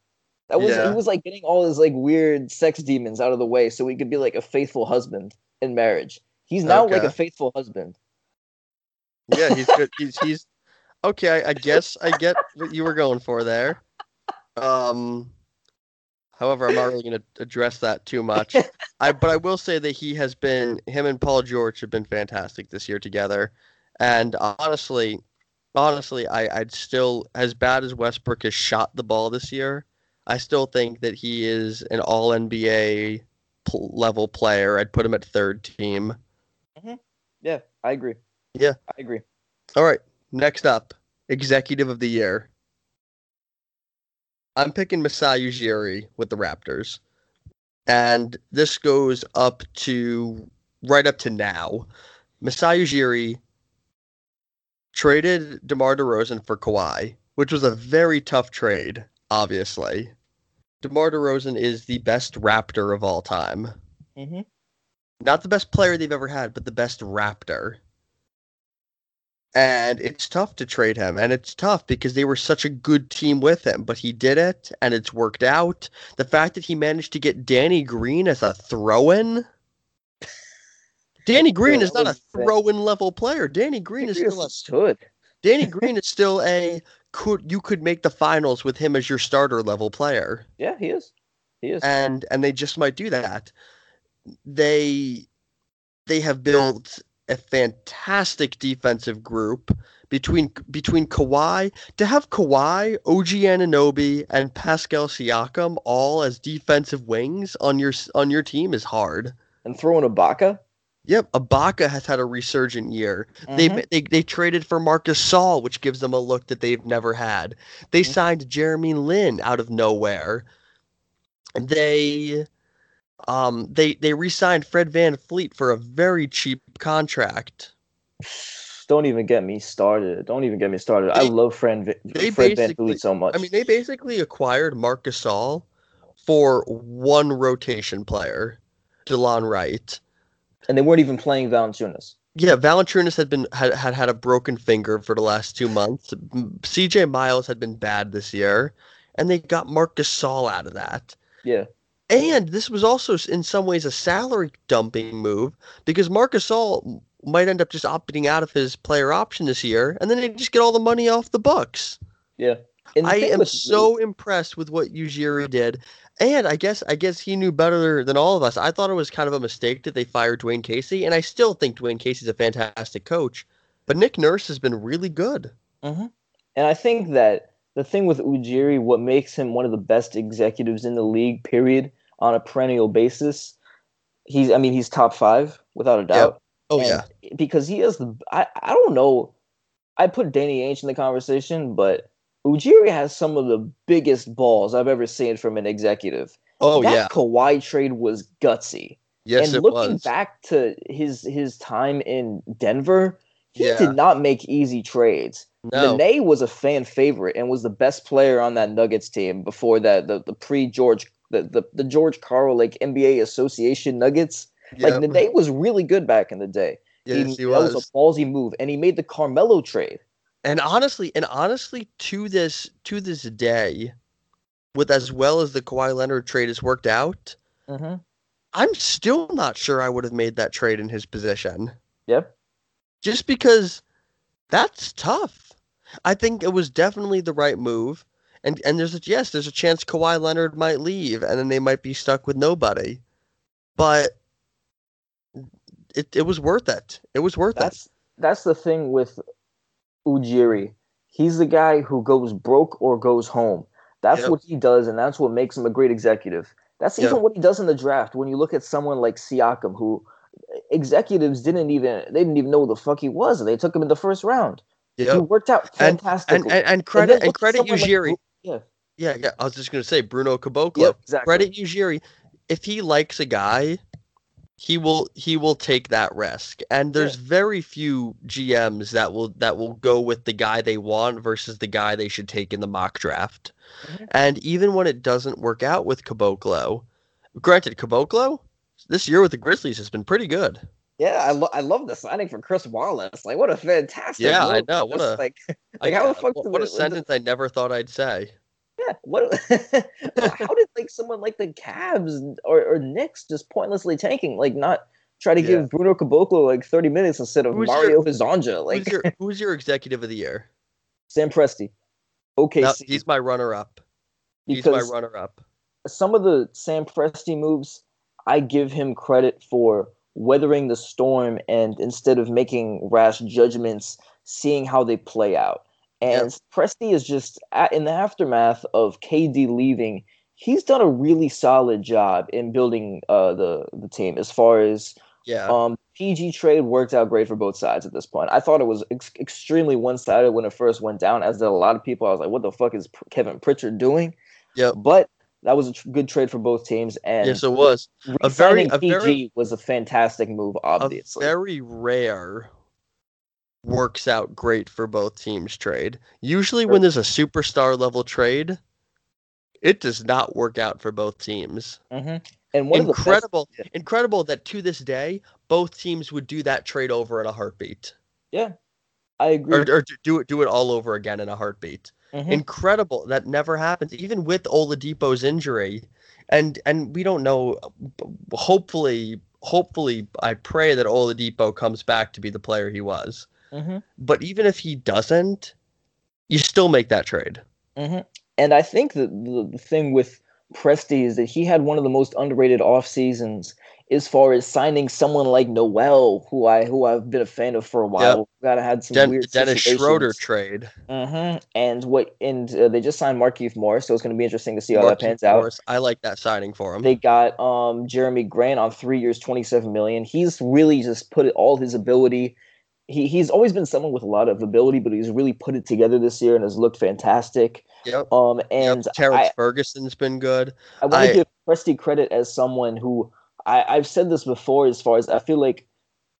That was He was like getting all his like weird sex demons out of the way so he could be like a faithful husband in marriage. He's now like a faithful husband. Yeah, he's good. he's okay. I guess I get what you were going for there. However, I'm not really going to address that too much. But I will say that him and Paul George have been fantastic this year together. And honestly, I'd still, as bad as Westbrook has shot the ball this year, I still think that he is an all-NBA level player. I'd put him at third team. Mm-hmm. Yeah, I agree. Yeah. I agree. All right, next up, Executive of the Year. I'm picking Masai Ujiri with the Raptors, and this goes right up to now. Masai Ujiri traded DeMar DeRozan for Kawhi, which was a very tough trade, obviously. DeMar DeRozan is the best Raptor of all time. Mm-hmm. Not the best player they've ever had, but the best Raptor. And it's tough to trade him, and it's tough because they were such a good team with him, but he did it, and it's worked out. The fact that he managed to get Danny Green as a throw-in. Danny Green is not a throw-in level player. Danny Green is still Danny Green is still you could make the finals with him as your starter level player. Yeah, he is. He is. And they just might do that. They have built a fantastic defensive group between Kawhi. To have Kawhi, OG Anunoby, and Pascal Siakam all as defensive wings on your team is hard. And throwing Ibaka? Yep, Ibaka has had a resurgent year. Mm-hmm. They traded for Marc Gasol, which gives them a look that they've never had. They signed Jeremy Lin out of nowhere. They re-signed Fred VanVleet for a very cheap contract, Don't even get me started. I love Fred VanVleet so much. I mean, they basically acquired Marc Gasol for one rotation player, DeLon Wright. And they weren't even playing Valanciunas. Yeah, Valanciunas had a broken finger for the last 2 months. CJ Miles had been bad this year, and they got Marc Gasol out of that. Yeah. And this was also, in some ways, a salary dumping move, because Marc Gasol might end up just opting out of his player option this year, and then they just get all the money off the books. Yeah. I am so impressed with what Ujiri did. And I guess he knew better than all of us. I thought it was kind of a mistake that they fired Dwayne Casey, and I still think Dwayne Casey's a fantastic coach. But Nick Nurse has been really good. Mm-hmm. And I think that the thing with Ujiri, what makes him one of the best executives in the league, period, on a perennial basis, he's top five, without a doubt. Yep. Oh, and yeah. Because he has the... I don't know. I put Danny Ainge in the conversation, but... Ujiri has some of the biggest balls I've ever seen from an executive. Oh, that yeah. That Kawhi trade was gutsy. Yes, it was. And looking back to his time in Denver, he did not make easy trades. No. Nene was a fan favorite and was the best player on that Nuggets team before that, the pre-George, the George Karl, like, NBA Association Nuggets. Yep. Like, Nene was really good back in the day. Yes, he was. That was a ballsy move, and he made the Carmelo trade. And honestly, to this day, with as well as the Kawhi Leonard trade has worked out, mm-hmm. I'm still not sure I would have made that trade in his position. Yep. Just because that's tough. I think it was definitely the right move. And there's a chance Kawhi Leonard might leave, and then they might be stuck with nobody. But it was worth it. It was worth it. That's the thing with Ujiri. He's the guy who goes broke or goes home. That's what he does, and that's what makes him a great executive. That's even what he does in the draft. When you look at someone like Siakam, who executives didn't even know who the fuck he was, and they took him in the first round. Yep. He worked out fantastically. And credit Ujiri. Like, I was just gonna say Bruno Caboclo. Yep, exactly. Credit Ujiri. If he likes a guy, he will take that risk, and there's very few GMs that will go with the guy they want versus the guy they should take in the mock draft. Mm-hmm. And even when it doesn't work out with Caboclo, granted, Caboclo this year with the Grizzlies has been pretty good. Yeah, I love the signing for Chris Wallace. Like, what a fantastic! Yeah, move. I know. What just a like how the fuck? What a sentence I never thought I'd say. Yeah, what? How did someone like the Cavs or Knicks just pointlessly tanking? Like, not try to give Bruno Caboclo 30 minutes instead of Mario Hezonja. Like, who's your executive of the year? Sam Presti. Okay, no, he's my runner-up. Some of the Sam Presti moves, I give him credit for weathering the storm, and instead of making rash judgments, seeing how they play out. And Presti is just, in the aftermath of KD leaving, he's done a really solid job in building the team. As far as PG trade worked out great for both sides at this point. I thought it was extremely one-sided when it first went down, as did a lot of people. I was like, what the fuck is Kevin Pritchard doing? Yeah. But that was a good trade for both teams. And yes, it was. PG was a fantastic move, obviously. A very rare... works out great for both teams trade. Usually when there's a superstar level trade, it does not work out for both teams. Mm-hmm. And incredible that to this day, both teams would do that trade over in a heartbeat. Yeah, I agree. Or do it all over again in a heartbeat. Mm-hmm. Incredible. That never happens, even with Oladipo's injury. And we don't know, hopefully I pray that Oladipo comes back to be the player he was. Mm-hmm. But even if he doesn't, you still make that trade. Mm-hmm. And I think that the thing with Presti is that he had one of the most underrated off seasons as far as signing someone like Noel, who I've been a fan of for a while. Yep. Had some weird Dennis situations. Schroeder trade. Mm-hmm. And they just signed Markieff Morris, so it's going to be interesting to see how that pans out. I like that signing for him. They got Jeremy Grant on 3 years, $27 million. He's really just put all his ability. He's always been someone with a lot of ability, but he's really put it together this year and has looked fantastic. Yep. Terrence Ferguson's been good. I want to give Presti credit as someone who I've said this before, as far as I feel like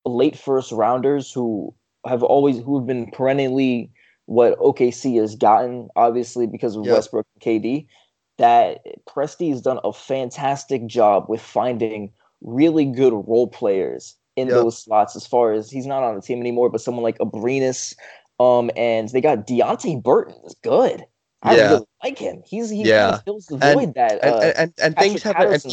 late first rounders who have been perennially what OKC has gotten, obviously because of Westbrook and KD, that Presti has done a fantastic job with finding really good role players in those slots. As far as he's not on the team anymore, but someone like Abrinas, and they got Deonte Burton. It's good. I really like him. He kind of fills the void that and things haven't.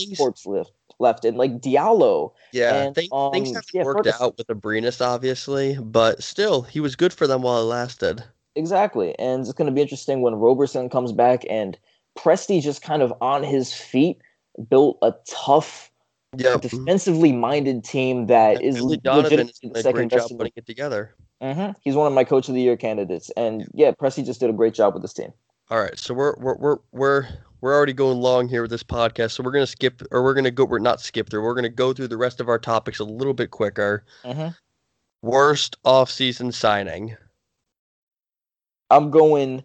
Left and like Diallo. Things haven't worked out with Abrinas, obviously, but still, he was good for them while it lasted. Exactly, and it's going to be interesting when Roberson comes back and Presti just kind of on his feet built a tough, defensively minded team that and is legitimately the second best. Putting it together. Mm-hmm. He's one of my Coach of the Year candidates, and Presti just did a great job with this team. All right, so we're already going long here with this podcast, so we're going to go through the rest of our topics a little bit quicker. Mm-hmm. Worst offseason signing. I'm going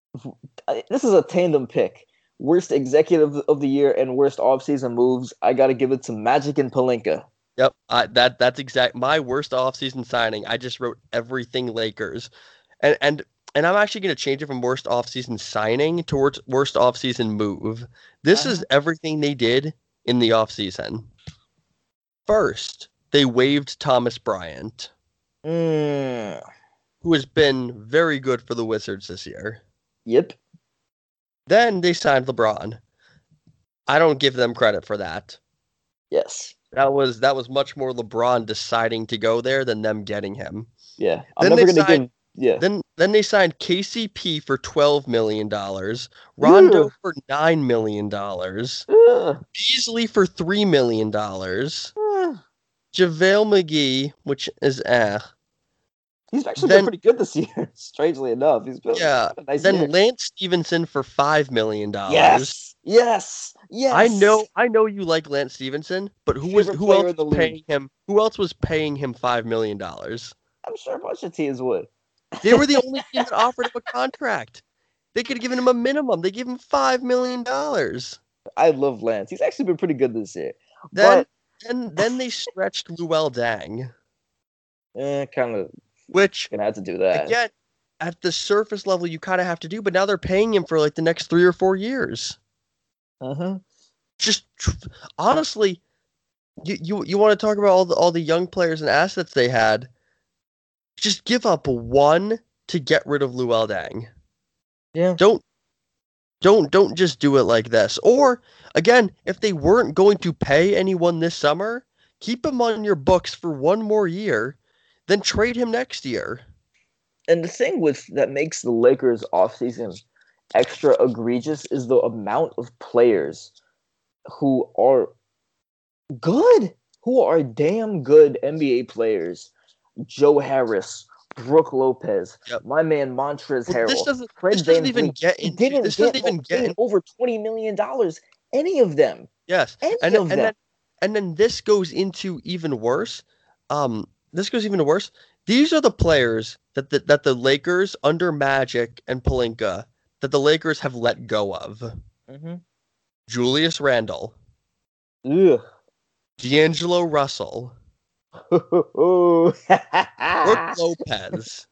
– this is a tandem pick. Worst executive of the year and worst offseason moves. I got to give it to Magic and Pelinka. Yep, that's exact. My worst offseason signing, I just wrote everything Lakers. And I'm actually going to change it from worst offseason signing towards worst offseason move. This is everything they did in the offseason. First, they waived Thomas Bryant, who has been very good for the Wizards this year. Yep. Then they signed LeBron. I don't give them credit for that. Yes. That was much more LeBron deciding to go there than them getting him. Yeah. I'm never going to give... Yeah. Then they signed KCP for $12 million, Rondo for $9 million, Beasley for $3 million, JaVale McGee, which is He's actually been pretty good this year, strangely enough. He's been a nice year. Lance Stevenson for $5 million. Yes. I know you like Lance Stevenson, but who else was paying him $5 million? I'm sure a bunch of teams would. They were the only team that offered him a contract. They could have given him a minimum. They gave him $5 million. I love Lance. He's actually been pretty good this year. Then they stretched Luol Deng. Which gonna have to do that. Again, at the surface level, you kind of have to do, but now they're paying him for like the next 3 or 4 years. Uh-huh. Just honestly, you want to talk about all the young players and assets they had. Just give up one to get rid of Luol Deng. Yeah. Don't just do it like this. Or again, if they weren't going to pay anyone this summer, keep him on your books for one more year, then trade him next year. And the thing that makes the Lakers offseason extra egregious is the amount of players who are good, who are damn good NBA players. Joe Harris, Brooke Lopez, my man Montrezl Harrell. This doesn't even get over $20 million. Any of them? Yes. And then this goes into even worse. These are the players that the Lakers under Magic and Pelinka that the Lakers have let go of. Mm-hmm. Julius Randle, D'Angelo Russell. Brooke Lopez,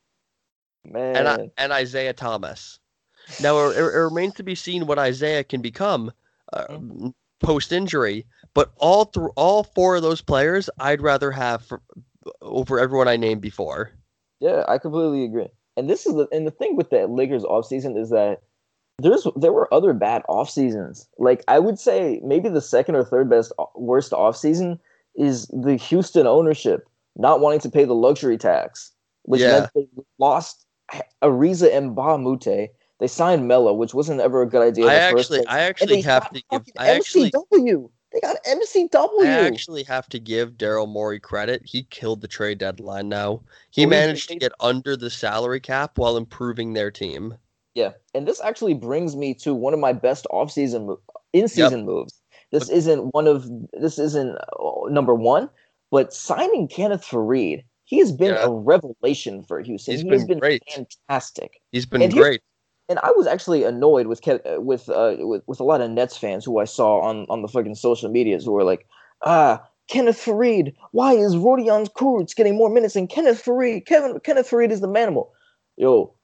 man. And Isaiah Thomas. Now it remains to be seen what Isaiah can become post injury, but all four of those players, I'd rather have over everyone I named before. Yeah, I completely agree. And this is the thing with the Lakers offseason is that there were other bad off seasons. Like I would say maybe the second or third best worst off season is the Houston ownership not wanting to pay the luxury tax, which meant they lost Ariza and Ba Mute. They signed Melo, which wasn't ever a good idea. They got MCW. I actually have to give Daryl Morey credit. He killed the trade deadline now. He managed to get under the salary cap while improving their team. Yeah, and this actually brings me to one of my best in-season moves. This isn't number one, but signing Kenneth Faried, he has been a revelation for Houston. He's been great. Fantastic. He's been great. And I was actually annoyed with a lot of Nets fans who I saw on the fucking social medias who were like, Kenneth Faried. Why is Rodion Kuruc getting more minutes than Kenneth Faried? Kenneth Faried is the manimal. Yo,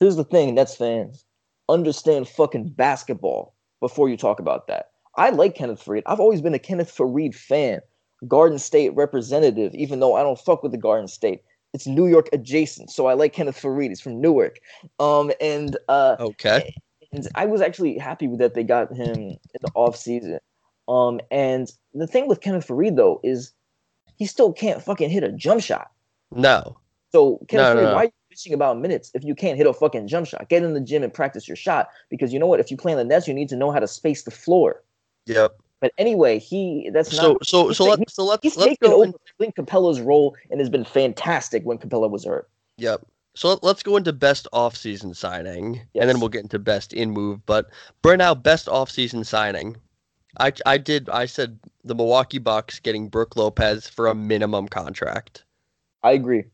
here's the thing, Nets fans. Understand fucking basketball before you talk about that. I like Kenneth Faried. I've always been a Kenneth Faried fan. Garden State representative, even though I don't fuck with the Garden State. It's New York adjacent, so I like Kenneth Faried. He's from Newark. Okay. And I was actually happy with that they got him in the offseason. And the thing with Kenneth Faried, though, is he still can't fucking hit a jump shot. No. So, Kenneth Faried, why are you bitching about minutes if you can't hit a fucking jump shot? Get in the gym and practice your shot, because you know what? If you play in the Nets, you need to know how to space the floor. Yep. But anyway, he's taken over Clint Capella's role and has been fantastic when Capella was hurt. Yep. So let's go into best offseason signing, and then we'll get into best in move. But right now, best offseason signing, I said the Milwaukee Bucks getting Brook Lopez for a minimum contract. I agree.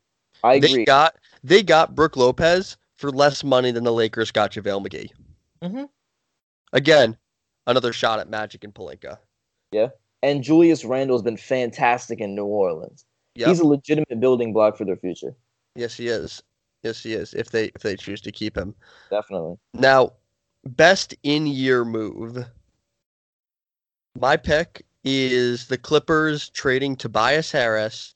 They got Brook Lopez for less money than the Lakers got JaVale McGee. Mm-hmm. Again, another shot at Magic and Pelinka. Yeah, and Julius Randle's been fantastic in New Orleans. Yep. He's a legitimate building block for their future. Yes, he is. If they choose to keep him, definitely. Now, best in-year move. My pick is the Clippers trading Tobias Harris,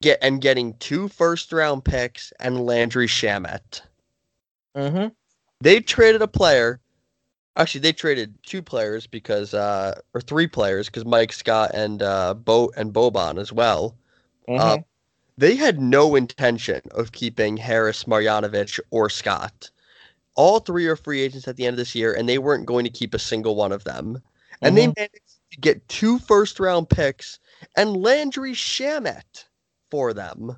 getting 2 first-round picks and Landry Shamet. Mm-hmm. They traded 2 players or 3 players because Mike Scott and Boban as well. Mm-hmm. They had no intention of keeping Harris, Marjanovic, or Scott. All 3 are free agents at the end of this year, and they weren't going to keep a single one of them. Mm-hmm. And they managed to get 2 first-round picks and Landry Shamet for them.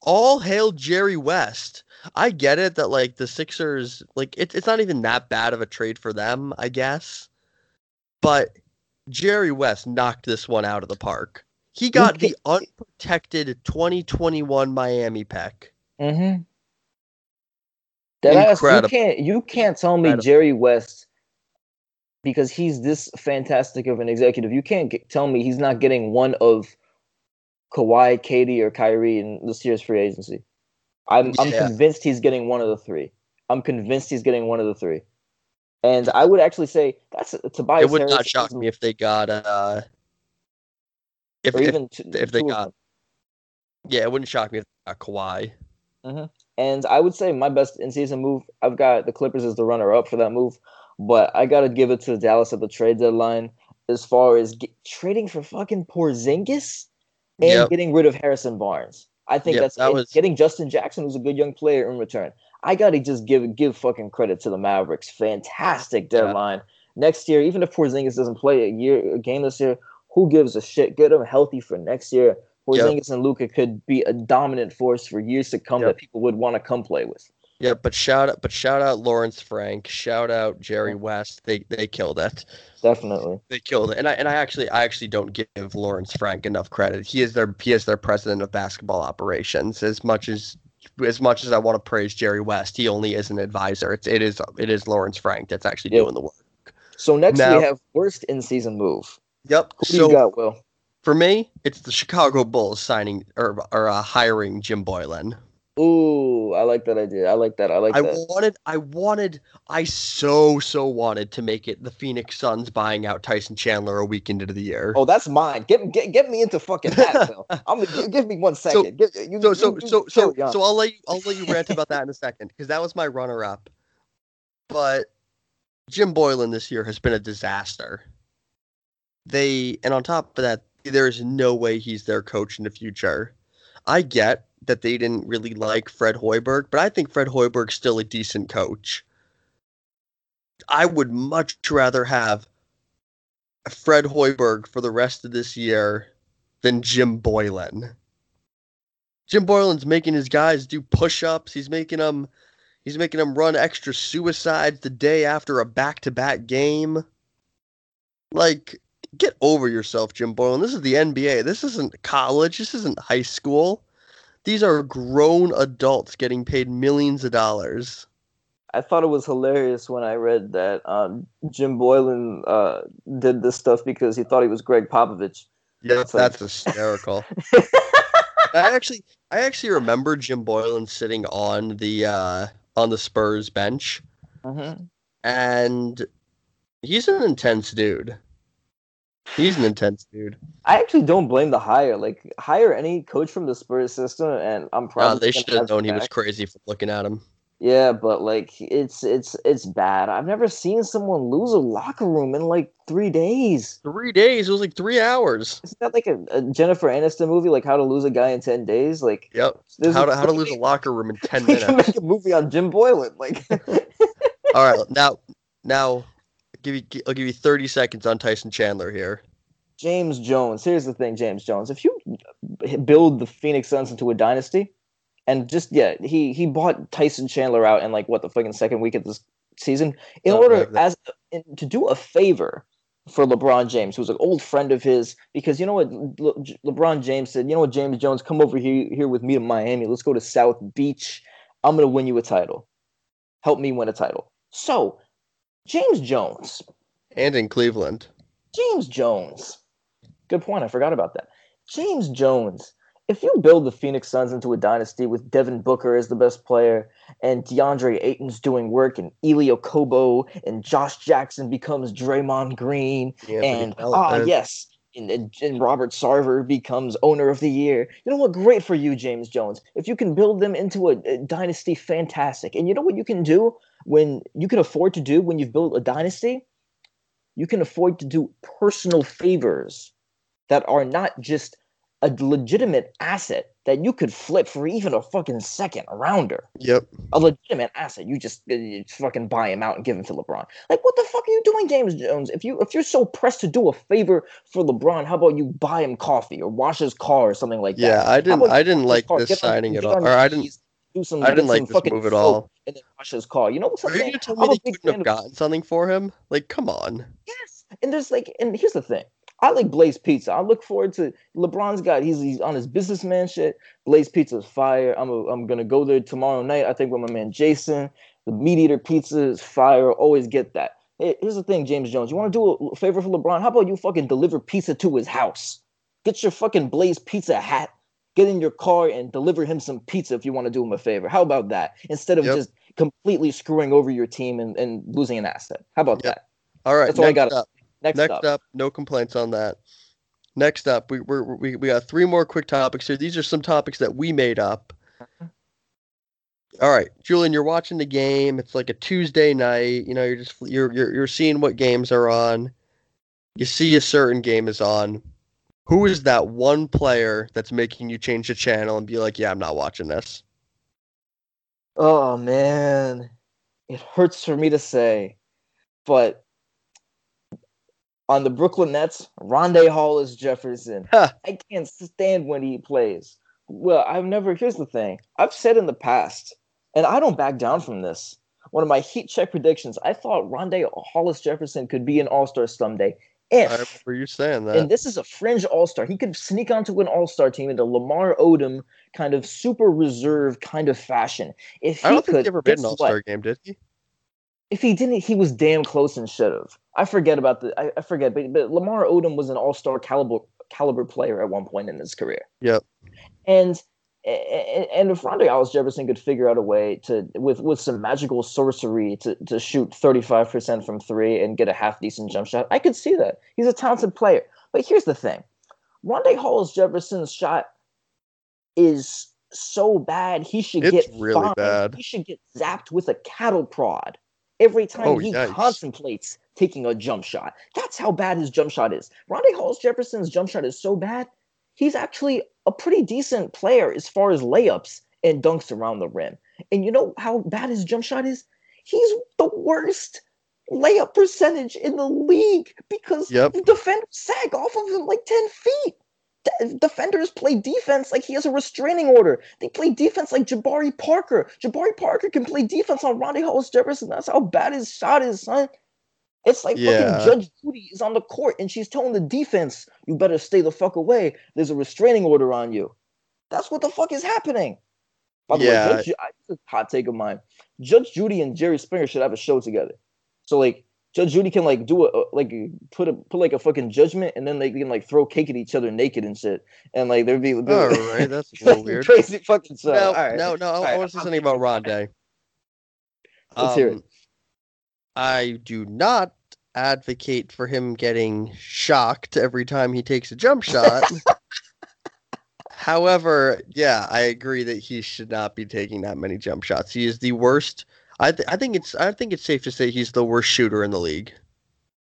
All hail Jerry West. I get it that, like, the Sixers, like, it's not even that bad of a trade for them, I guess. But Jerry West knocked this one out of the park. He got the unprotected 2021 Miami pick. Mm-hmm. Incredible. You can't tell me Jerry West, because he's this fantastic of an executive, you can't tell me he's not getting one of Kawhi, KD, or Kyrie in this year's free agency. I'm convinced he's getting one of the 3. And I would actually say that's Tobias Harris. It would not shock me if they got... it wouldn't shock me if they got Kawhi. Mm-hmm. And I would say my best in-season move, I've got the Clippers as the runner-up for that move, but I got to give it to Dallas at the trade deadline as far as trading for fucking Porzingis and getting rid of Harrison Barnes. I think getting Justin Jackson, who's a good young player, in return. I got to just give fucking credit to the Mavericks. Fantastic deadline. Next year, even if Porzingis doesn't play a game this year, who gives a shit? Get them healthy for next year. Porzingis and Luka could be a dominant force for years to come that people would want to come play with. Yeah, but shout out Lawrence Frank, shout out Jerry West. They killed it. Definitely. They killed it. And I actually don't give Lawrence Frank enough credit. He is their president of basketball operations. As much as I want to praise Jerry West, he only is an advisor. It is Lawrence Frank that's actually doing the work. So now, we have worst in-season move. Yep. Who do you got, Will? For me, it's the Chicago Bulls hiring Jim Boylan. Ooh, I like that idea. I like that. I so wanted to make it the Phoenix Suns buying out Tyson Chandler a week into the year. Oh, that's mine. Get me into fucking that, Phil. Give me 1 second. So I'll let you rant about that in a second, because that was my runner up. But Jim Boylan this year has been a disaster. And on top of that, there is no way he's their coach in the future. I get that they didn't really like Fred Hoiberg, but I think Fred Hoiberg's still a decent coach. I would much rather have Fred Hoiberg for the rest of this year than Jim Boylan. Jim Boylan's making his guys do push-ups. He's making them run extra suicides the day after a back-to-back game. Like, get over yourself, Jim Boylan. This is the NBA. This isn't college. This isn't high school. These are grown adults getting paid millions of dollars. I thought it was hilarious when I read that Jim Boylan did this stuff because he thought he was Greg Popovich. Yeah, that's hysterical. I actually remember Jim Boylan sitting on the Spurs bench, mm-hmm. and he's an intense dude. He's an intense dude. I actually don't blame the hire. Like, hire any coach from the Spurs system, and I'm probably. They should have known he was crazy for looking at him. Yeah, but like it's bad. I've never seen someone lose a locker room in like 3 days. 3 days? It was like 3 hours. Isn't that like a Jennifer Aniston movie, like How to Lose a Guy in 10 Days? Like, yep. How to lose a locker room in 10 minutes? You can make a movie on Jim Boylan. Like, all right, now, I'll give you 30 seconds on Tyson Chandler here. James Jones. Here's the thing, James Jones. If you build the Phoenix Suns into a dynasty. And just, yeah, he bought Tyson Chandler out in, like, what, the fucking second week of this season? In order to do a favor for LeBron James, who's an old friend of his, because you know what LeBron James said? You know what, James Jones, come over here with me to Miami. Let's go to South Beach. I'm going to win you a title. Help me win a title. So, James Jones. And in Cleveland. James Jones. Good point. I forgot about that. James Jones. If you build the Phoenix Suns into a dynasty with Devin Booker as the best player and DeAndre Ayton's doing work and Elio Kobo and Josh Jackson becomes Draymond Green and Robert Sarver becomes owner of the year. You know what? Great for you, James Jones. If you can build them into a dynasty, fantastic. And you know what you can do when you can afford to do when you've built a dynasty? You can afford to do personal favors that are not just a legitimate asset that you could flip for even a fucking second, a rounder. Yep. A legitimate asset. You fucking buy him out and give him to LeBron. Like, what the fuck are you doing, James Jones? If you're so pressed to do a favor for LeBron, how about you buy him coffee or wash his car or something like that? Yeah, I didn't like this signing at all. Or I didn't like this move at all. And then wash his car. You know what's saying? Are you telling me they couldn't have gotten something for him? Like, come on. Yes. And here's the thing. I like Blaze Pizza. I look forward to LeBron's got. He's on his businessman shit. Blaze Pizza is fire. I'm gonna go there tomorrow night. I think with my man Jason. The meat eater pizza is fire. Always get that. Hey, here's the thing, James Jones. You want to do a favor for LeBron? How about you fucking deliver pizza to his house? Get your fucking Blaze Pizza hat. Get in your car and deliver him some pizza if you want to do him a favor. How about that? Instead of just completely screwing over your team and losing an asset. How about that? All right. That's all I got. Next up, no complaints on that. Next up, we got three more quick topics here. These are some topics that we made up. All right, Julian, you're watching the game. It's like a Tuesday night. You know, you're seeing what games are on. You see a certain game is on. Who is that one player that's making you change the channel and be like, yeah, I'm not watching this? Oh man, it hurts for me to say, but. On the Brooklyn Nets, Rondé Hollis-Jefferson. Huh. I can't stand when he plays. Well, here's the thing. I've said in the past, and I don't back down from this. One of my heat check predictions, I thought Rondé Hollis-Jefferson could be an all-star someday. I remember you saying that. And this is a fringe all-star. He could sneak onto an all-star team in the Lamar Odom kind of super reserve kind of fashion. I don't think he ever made an all-star game, did he? If he didn't, he was damn close and should have. I forget, but Lamar Odom was an all-star caliber player at one point in his career. Yep. And if Rondé Hollis-Jefferson could figure out a way to with some magical sorcery to shoot 35% from three and get a half decent jump shot, I could see that. He's a talented player. But here's the thing: Rondé Hollis-Jefferson's shot is so bad he should get fined. He should get zapped with a cattle prod. Every time he contemplates taking a jump shot. That's how bad his jump shot is. Rondé Hollis-Jefferson's jump shot is so bad, he's actually a pretty decent player as far as layups and dunks around the rim. And you know how bad his jump shot is? He's the worst layup percentage in the league because defenders sag off of him like 10 feet. Defenders play defense like he has a restraining order. They play defense like Jabari Parker. Jabari Parker can play defense on Rondé Hollis-Jefferson. That's how bad his shot is, son. It's like fucking Judge Judy is on the court and she's telling the defense, you better stay the fuck away. There's a restraining order on you. That's what the fuck is happening. By the way, hot take of mine. Judge Judy and Jerry Springer should have a show together. So like Judge Judy can like do a like put like a fucking judgment, and then they can like throw cake at each other naked and shit, and like there'd be all right. That's a little weird, crazy fucking stuff. No, all right. I want to say something about Rondé. Let's hear it. I do not advocate for him getting shocked every time he takes a jump shot. However, yeah, I agree that he should not be taking that many jump shots. He is the worst. I think it's safe to say he's the worst shooter in the league.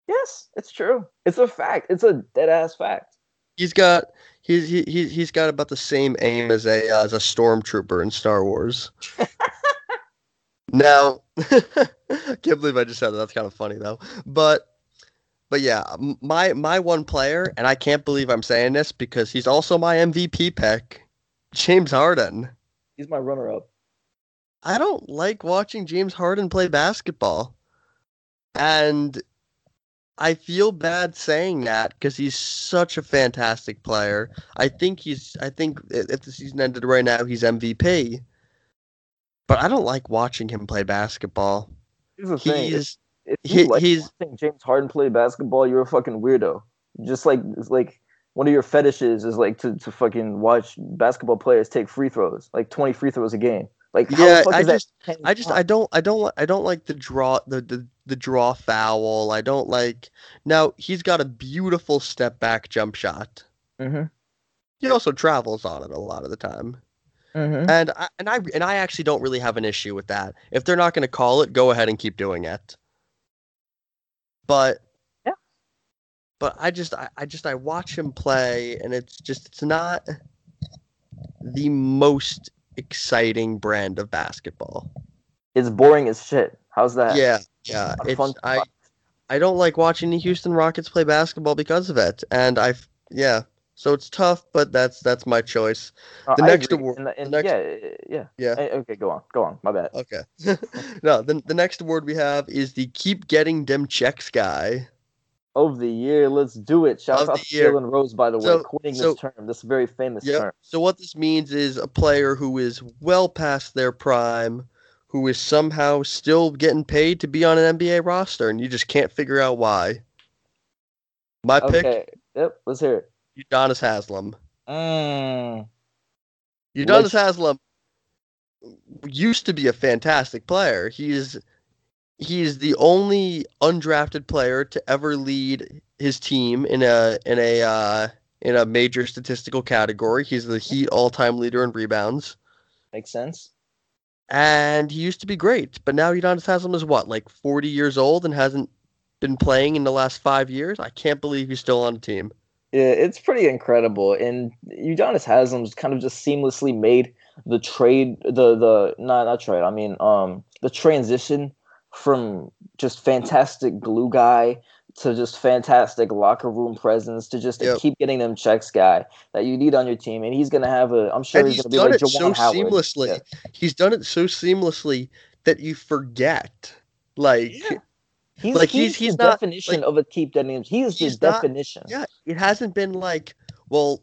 Yes, it's true. It's a fact. It's a dead ass fact. He's got about the same aim as a stormtrooper in Star Wars. Now, I can't believe I just said that. That's kind of funny, though. But yeah, my one player, and I can't believe I'm saying this because he's also my MVP pick, James Harden. He's my runner-up. I don't like watching James Harden play basketball. And I feel bad saying that because he's such a fantastic player. I think if the season ended right now, he's MVP. But I don't like watching him play basketball. Here's the thing. If you watching James Harden play basketball, you're a fucking weirdo. Just like it's like one of your fetishes is like to fucking watch basketball players take free throws, like 20 free throws a game. Like I don't like the draw the draw foul. I don't like. Now he's got a beautiful step back jump shot. Mm-hmm. He also travels on it a lot of the time. Mm-hmm. And I actually don't really have an issue with that. If they're not going to call it, go ahead and keep doing it. But yeah, but I watch him play, and it's not the most exciting brand of basketball. It's boring as shit. How's that? Yeah. I don't like watching the Houston Rockets play basketball because of it, and yeah. So it's tough, but that's my choice. The next award. Yeah. Okay, go on. My bad. Okay. No, the next award we have is the Keep Getting Dem Checks guy of the year. Let's do it. Shout out to Jalen Rose, by the way, quitting this term. This very famous term. So what this means is a player who is well past their prime, who is somehow still getting paid to be on an NBA roster, and you just can't figure out why. My pick. Yep. Let's hear it. Udonis Haslem. Haslem used to be a fantastic player. He is the only undrafted player to ever lead his team in a major statistical category. He's the Heat all-time leader in rebounds. Makes sense. And he used to be great, but now Udonis Haslem is what, like 40 years old and hasn't been playing in the last 5 years? I can't believe he's still on the team. Yeah, it's pretty incredible, and Udonis Haslem's kind of just seamlessly made the trade, the transition from just fantastic glue guy to just fantastic locker room presence to just keep getting them checks guy that you need on your team, and he's gonna have he's gonna be like Jawan Howard. Seamlessly. Yeah. He's done it so seamlessly that you forget, like. Yeah. He's the definition of a keep that name. He is the definition. Yeah, it hasn't been I know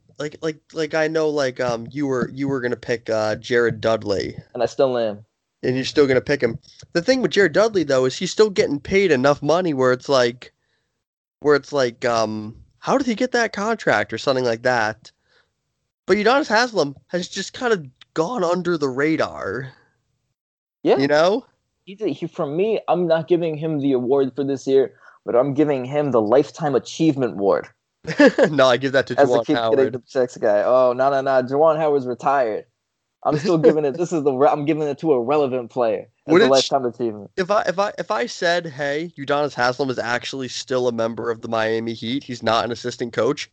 you were gonna pick Jared Dudley, and I still am. And you're still gonna pick him. The thing with Jared Dudley though is he's still getting paid enough money where it's like how did he get that contract or something like that? But Udonis Haslem has just kind of gone under the radar. Yeah, you know. For me, I'm not giving him the award for this year, but I'm giving him the Lifetime Achievement Award. No, I give that to Jawan Howard. The sex guy. Oh, no. Jawan Howard's retired. I'm still giving it. I'm giving it to a relevant player as the Lifetime Achievement. If I said, hey, Udonis Haslem is actually still a member of the Miami Heat, he's not an assistant coach,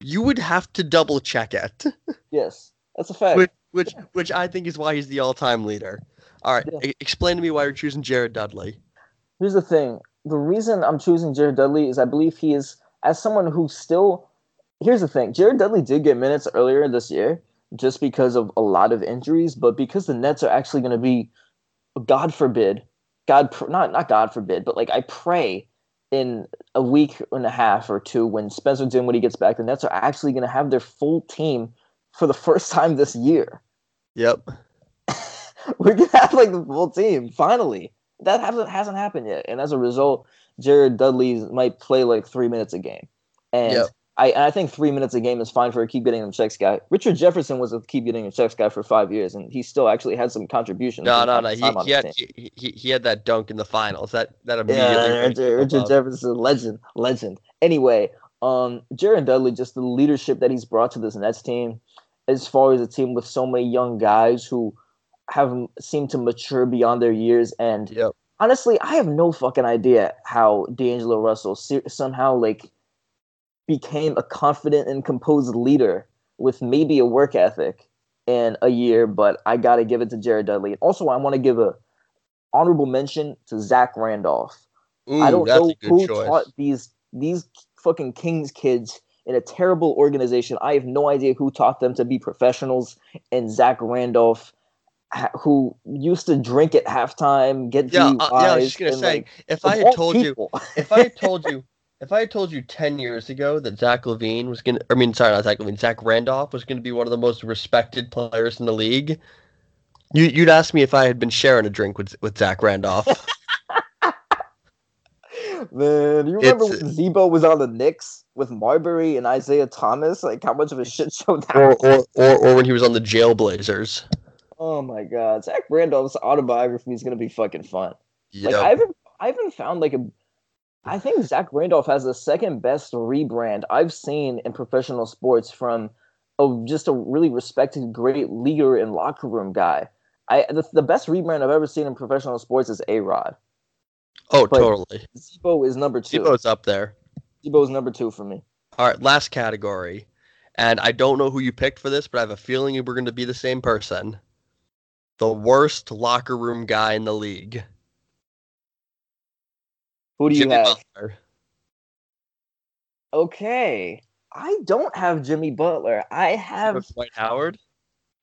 you would have to double check it. Yes, that's a fact. Which I think is why he's the all-time leader. All right, Explain to me why you're choosing Jared Dudley. Here's the thing. The reason I'm choosing Jared Dudley is I believe he is, as someone who still... Here's the thing. Jared Dudley did get minutes earlier this year just because of a lot of injuries, but because the Nets are actually going to be, God forbid, but I pray in a week and a half or two when Spencer Dinwiddie gets back, the Nets are actually going to have their full team for the first time this year. Yep. We're going to have, like, the full team, finally. That hasn't happened yet. And as a result, Jared Dudley might play, like, 3 minutes a game. And yep. I think 3 minutes a game is fine for a keep getting him checks guy. Richard Jefferson was a keep getting him checks guy for 5 years, and he still actually had some contributions. No. He had that dunk in the finals. That immediately. Yeah, Richard Jefferson, legend. Anyway, Jared Dudley, just the leadership that he's brought to this Nets team, as far as a team with so many young guys who have seemed to mature beyond their years, and honestly, I have no fucking idea how D'Angelo Russell somehow like. Became a confident and composed leader with maybe a work ethic in a year, but I got to give it to Jared Dudley. Also, I want to give a honorable mention to Zach Randolph. I don't know who taught these fucking Kings kids in a terrible organization. I have no idea who taught them to be professionals. And Zach Randolph, who used to drink at halftime, get DUIs. I was just gonna say, if I had told you 10 years ago that Zach Randolph was going to be one of the most respected players in the league, you'd ask me if I had been sharing a drink with Zach Randolph. Man, you remember when Zebo was on the Knicks with Marbury and Isaiah Thomas? Like, how much of a shit show that was? Or when he was on the Jail Blazers. Oh, my God. Zach Randolph's autobiography is going to be fucking fun. Yep. Like, I haven't found, like, I think Zach Randolph has the second best rebrand I've seen in professional sports from just a really respected, great leader and locker room guy. The best rebrand I've ever seen in professional sports is A-Rod. Oh, but totally. Zebo is number two. Zebo's up there. Zebo's number two for me. All right, last category. And I don't know who you picked for this, but I have a feeling we're going to be the same person. The worst locker room guy in the league. Who do you Jimmy have? Butler. Okay. I don't have Jimmy Butler. I have Dwight Howard?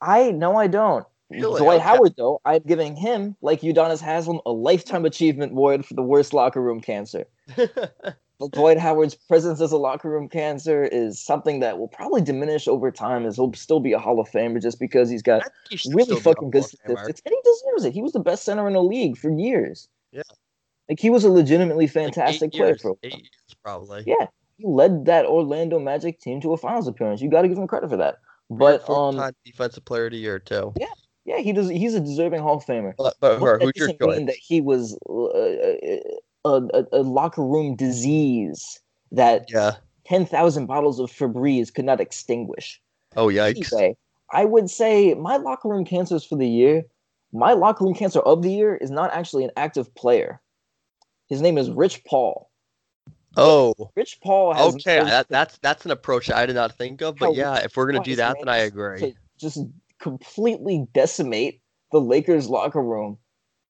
I don't. Really? Dwight Howard, though, I'm giving him, like Udonis Haslem, a lifetime achievement award for the worst locker room cancer. But Dwight Howard's presence as a locker room cancer is something that will probably diminish over time, as he'll still be a Hall of Famer just because he's got really fucking good statistics. And he deserves it. He was the best center in the league for years. Yeah. Like, he was a legitimately fantastic player for a while. 8 years, probably. Yeah. He led that Orlando Magic team to a finals appearance. You got to give him credit for that. But full-time defensive player of the year, too. Yeah. Yeah, he's a deserving Hall of Famer. But who's your choice? That he was a locker room disease that 10,000 bottles of Febreze could not extinguish. Oh, yikes. Anyway, I would say my locker room cancers for the year, my locker room cancer of the year is not actually an active player. His name is Rich Paul. Oh. Rich Paul has... Okay, that's an approach I did not think of, but yeah, if we're going to do that, then I agree. To just completely decimate the Lakers locker room.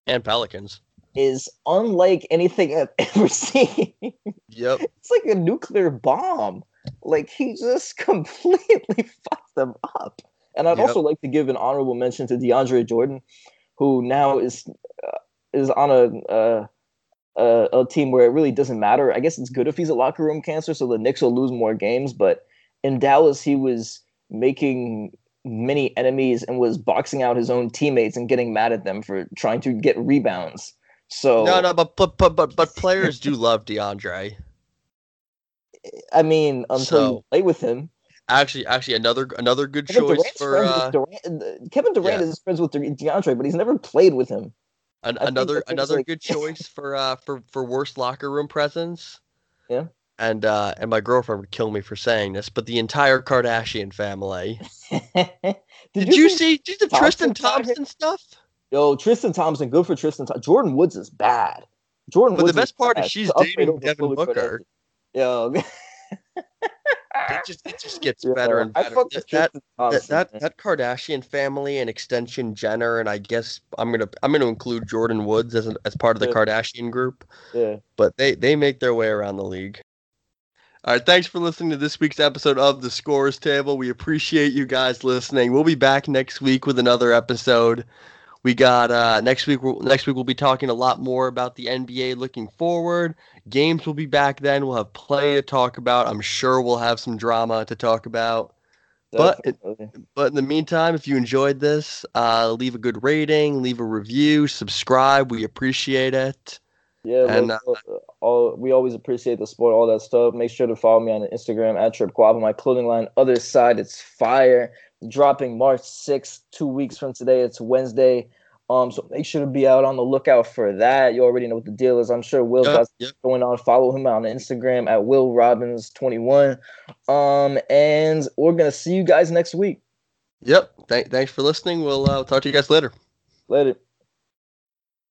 And Pelicans. Is unlike anything I've ever seen. Yep. It's like a nuclear bomb. Like, he just completely fucked them up. And I'd also like to give an honorable mention to DeAndre Jordan, who now is on a team where it really doesn't matter. I guess it's good if he's a locker room cancer, so the Knicks will lose more games. But in Dallas, he was making many enemies and was boxing out his own teammates and getting mad at them for trying to get rebounds. So but players do love DeAndre. I mean, you play with him. Actually, another good choice for Kevin Durant is friends with DeAndre, but he's never played with him. Another good choice for worst locker room presence. Yeah. And my girlfriend would kill me for saying this, but the entire Kardashian family. Did you see the Tristan Thompson stuff? Yo, Tristan Thompson, good for Tristan Thompson. Jordan Woods is bad. But the best part is she's dating Devin Booker. Yo. It just gets better and better. That Kardashian family and extension Jenner, and I guess I'm gonna include Jordan Woods as part of the Kardashian group. Yeah. But they make their way around the league. All right, thanks for listening to this week's episode of The Scorers Table. We appreciate you guys listening. We'll be back next week with another episode. We got next week we'll be talking a lot more about the NBA looking forward. Games will be back then. We'll have plenty to talk about. I'm sure we'll have some drama to talk about. But in the meantime, if you enjoyed this, leave a good rating, leave a review, subscribe. We appreciate it. Yeah, and we always appreciate the support, all that stuff. Make sure to follow me on Instagram at TripQuab. My clothing line, Other Side, it's fire. Dropping March 6th, 2 weeks from today. It's Wednesday. So make sure to be out on the lookout for that. You already know what the deal is. I'm sure Will's going on. Follow him on Instagram at WillRobbins21. And we're going to see you guys next week. Yep. Thanks for listening. We'll talk to you guys later.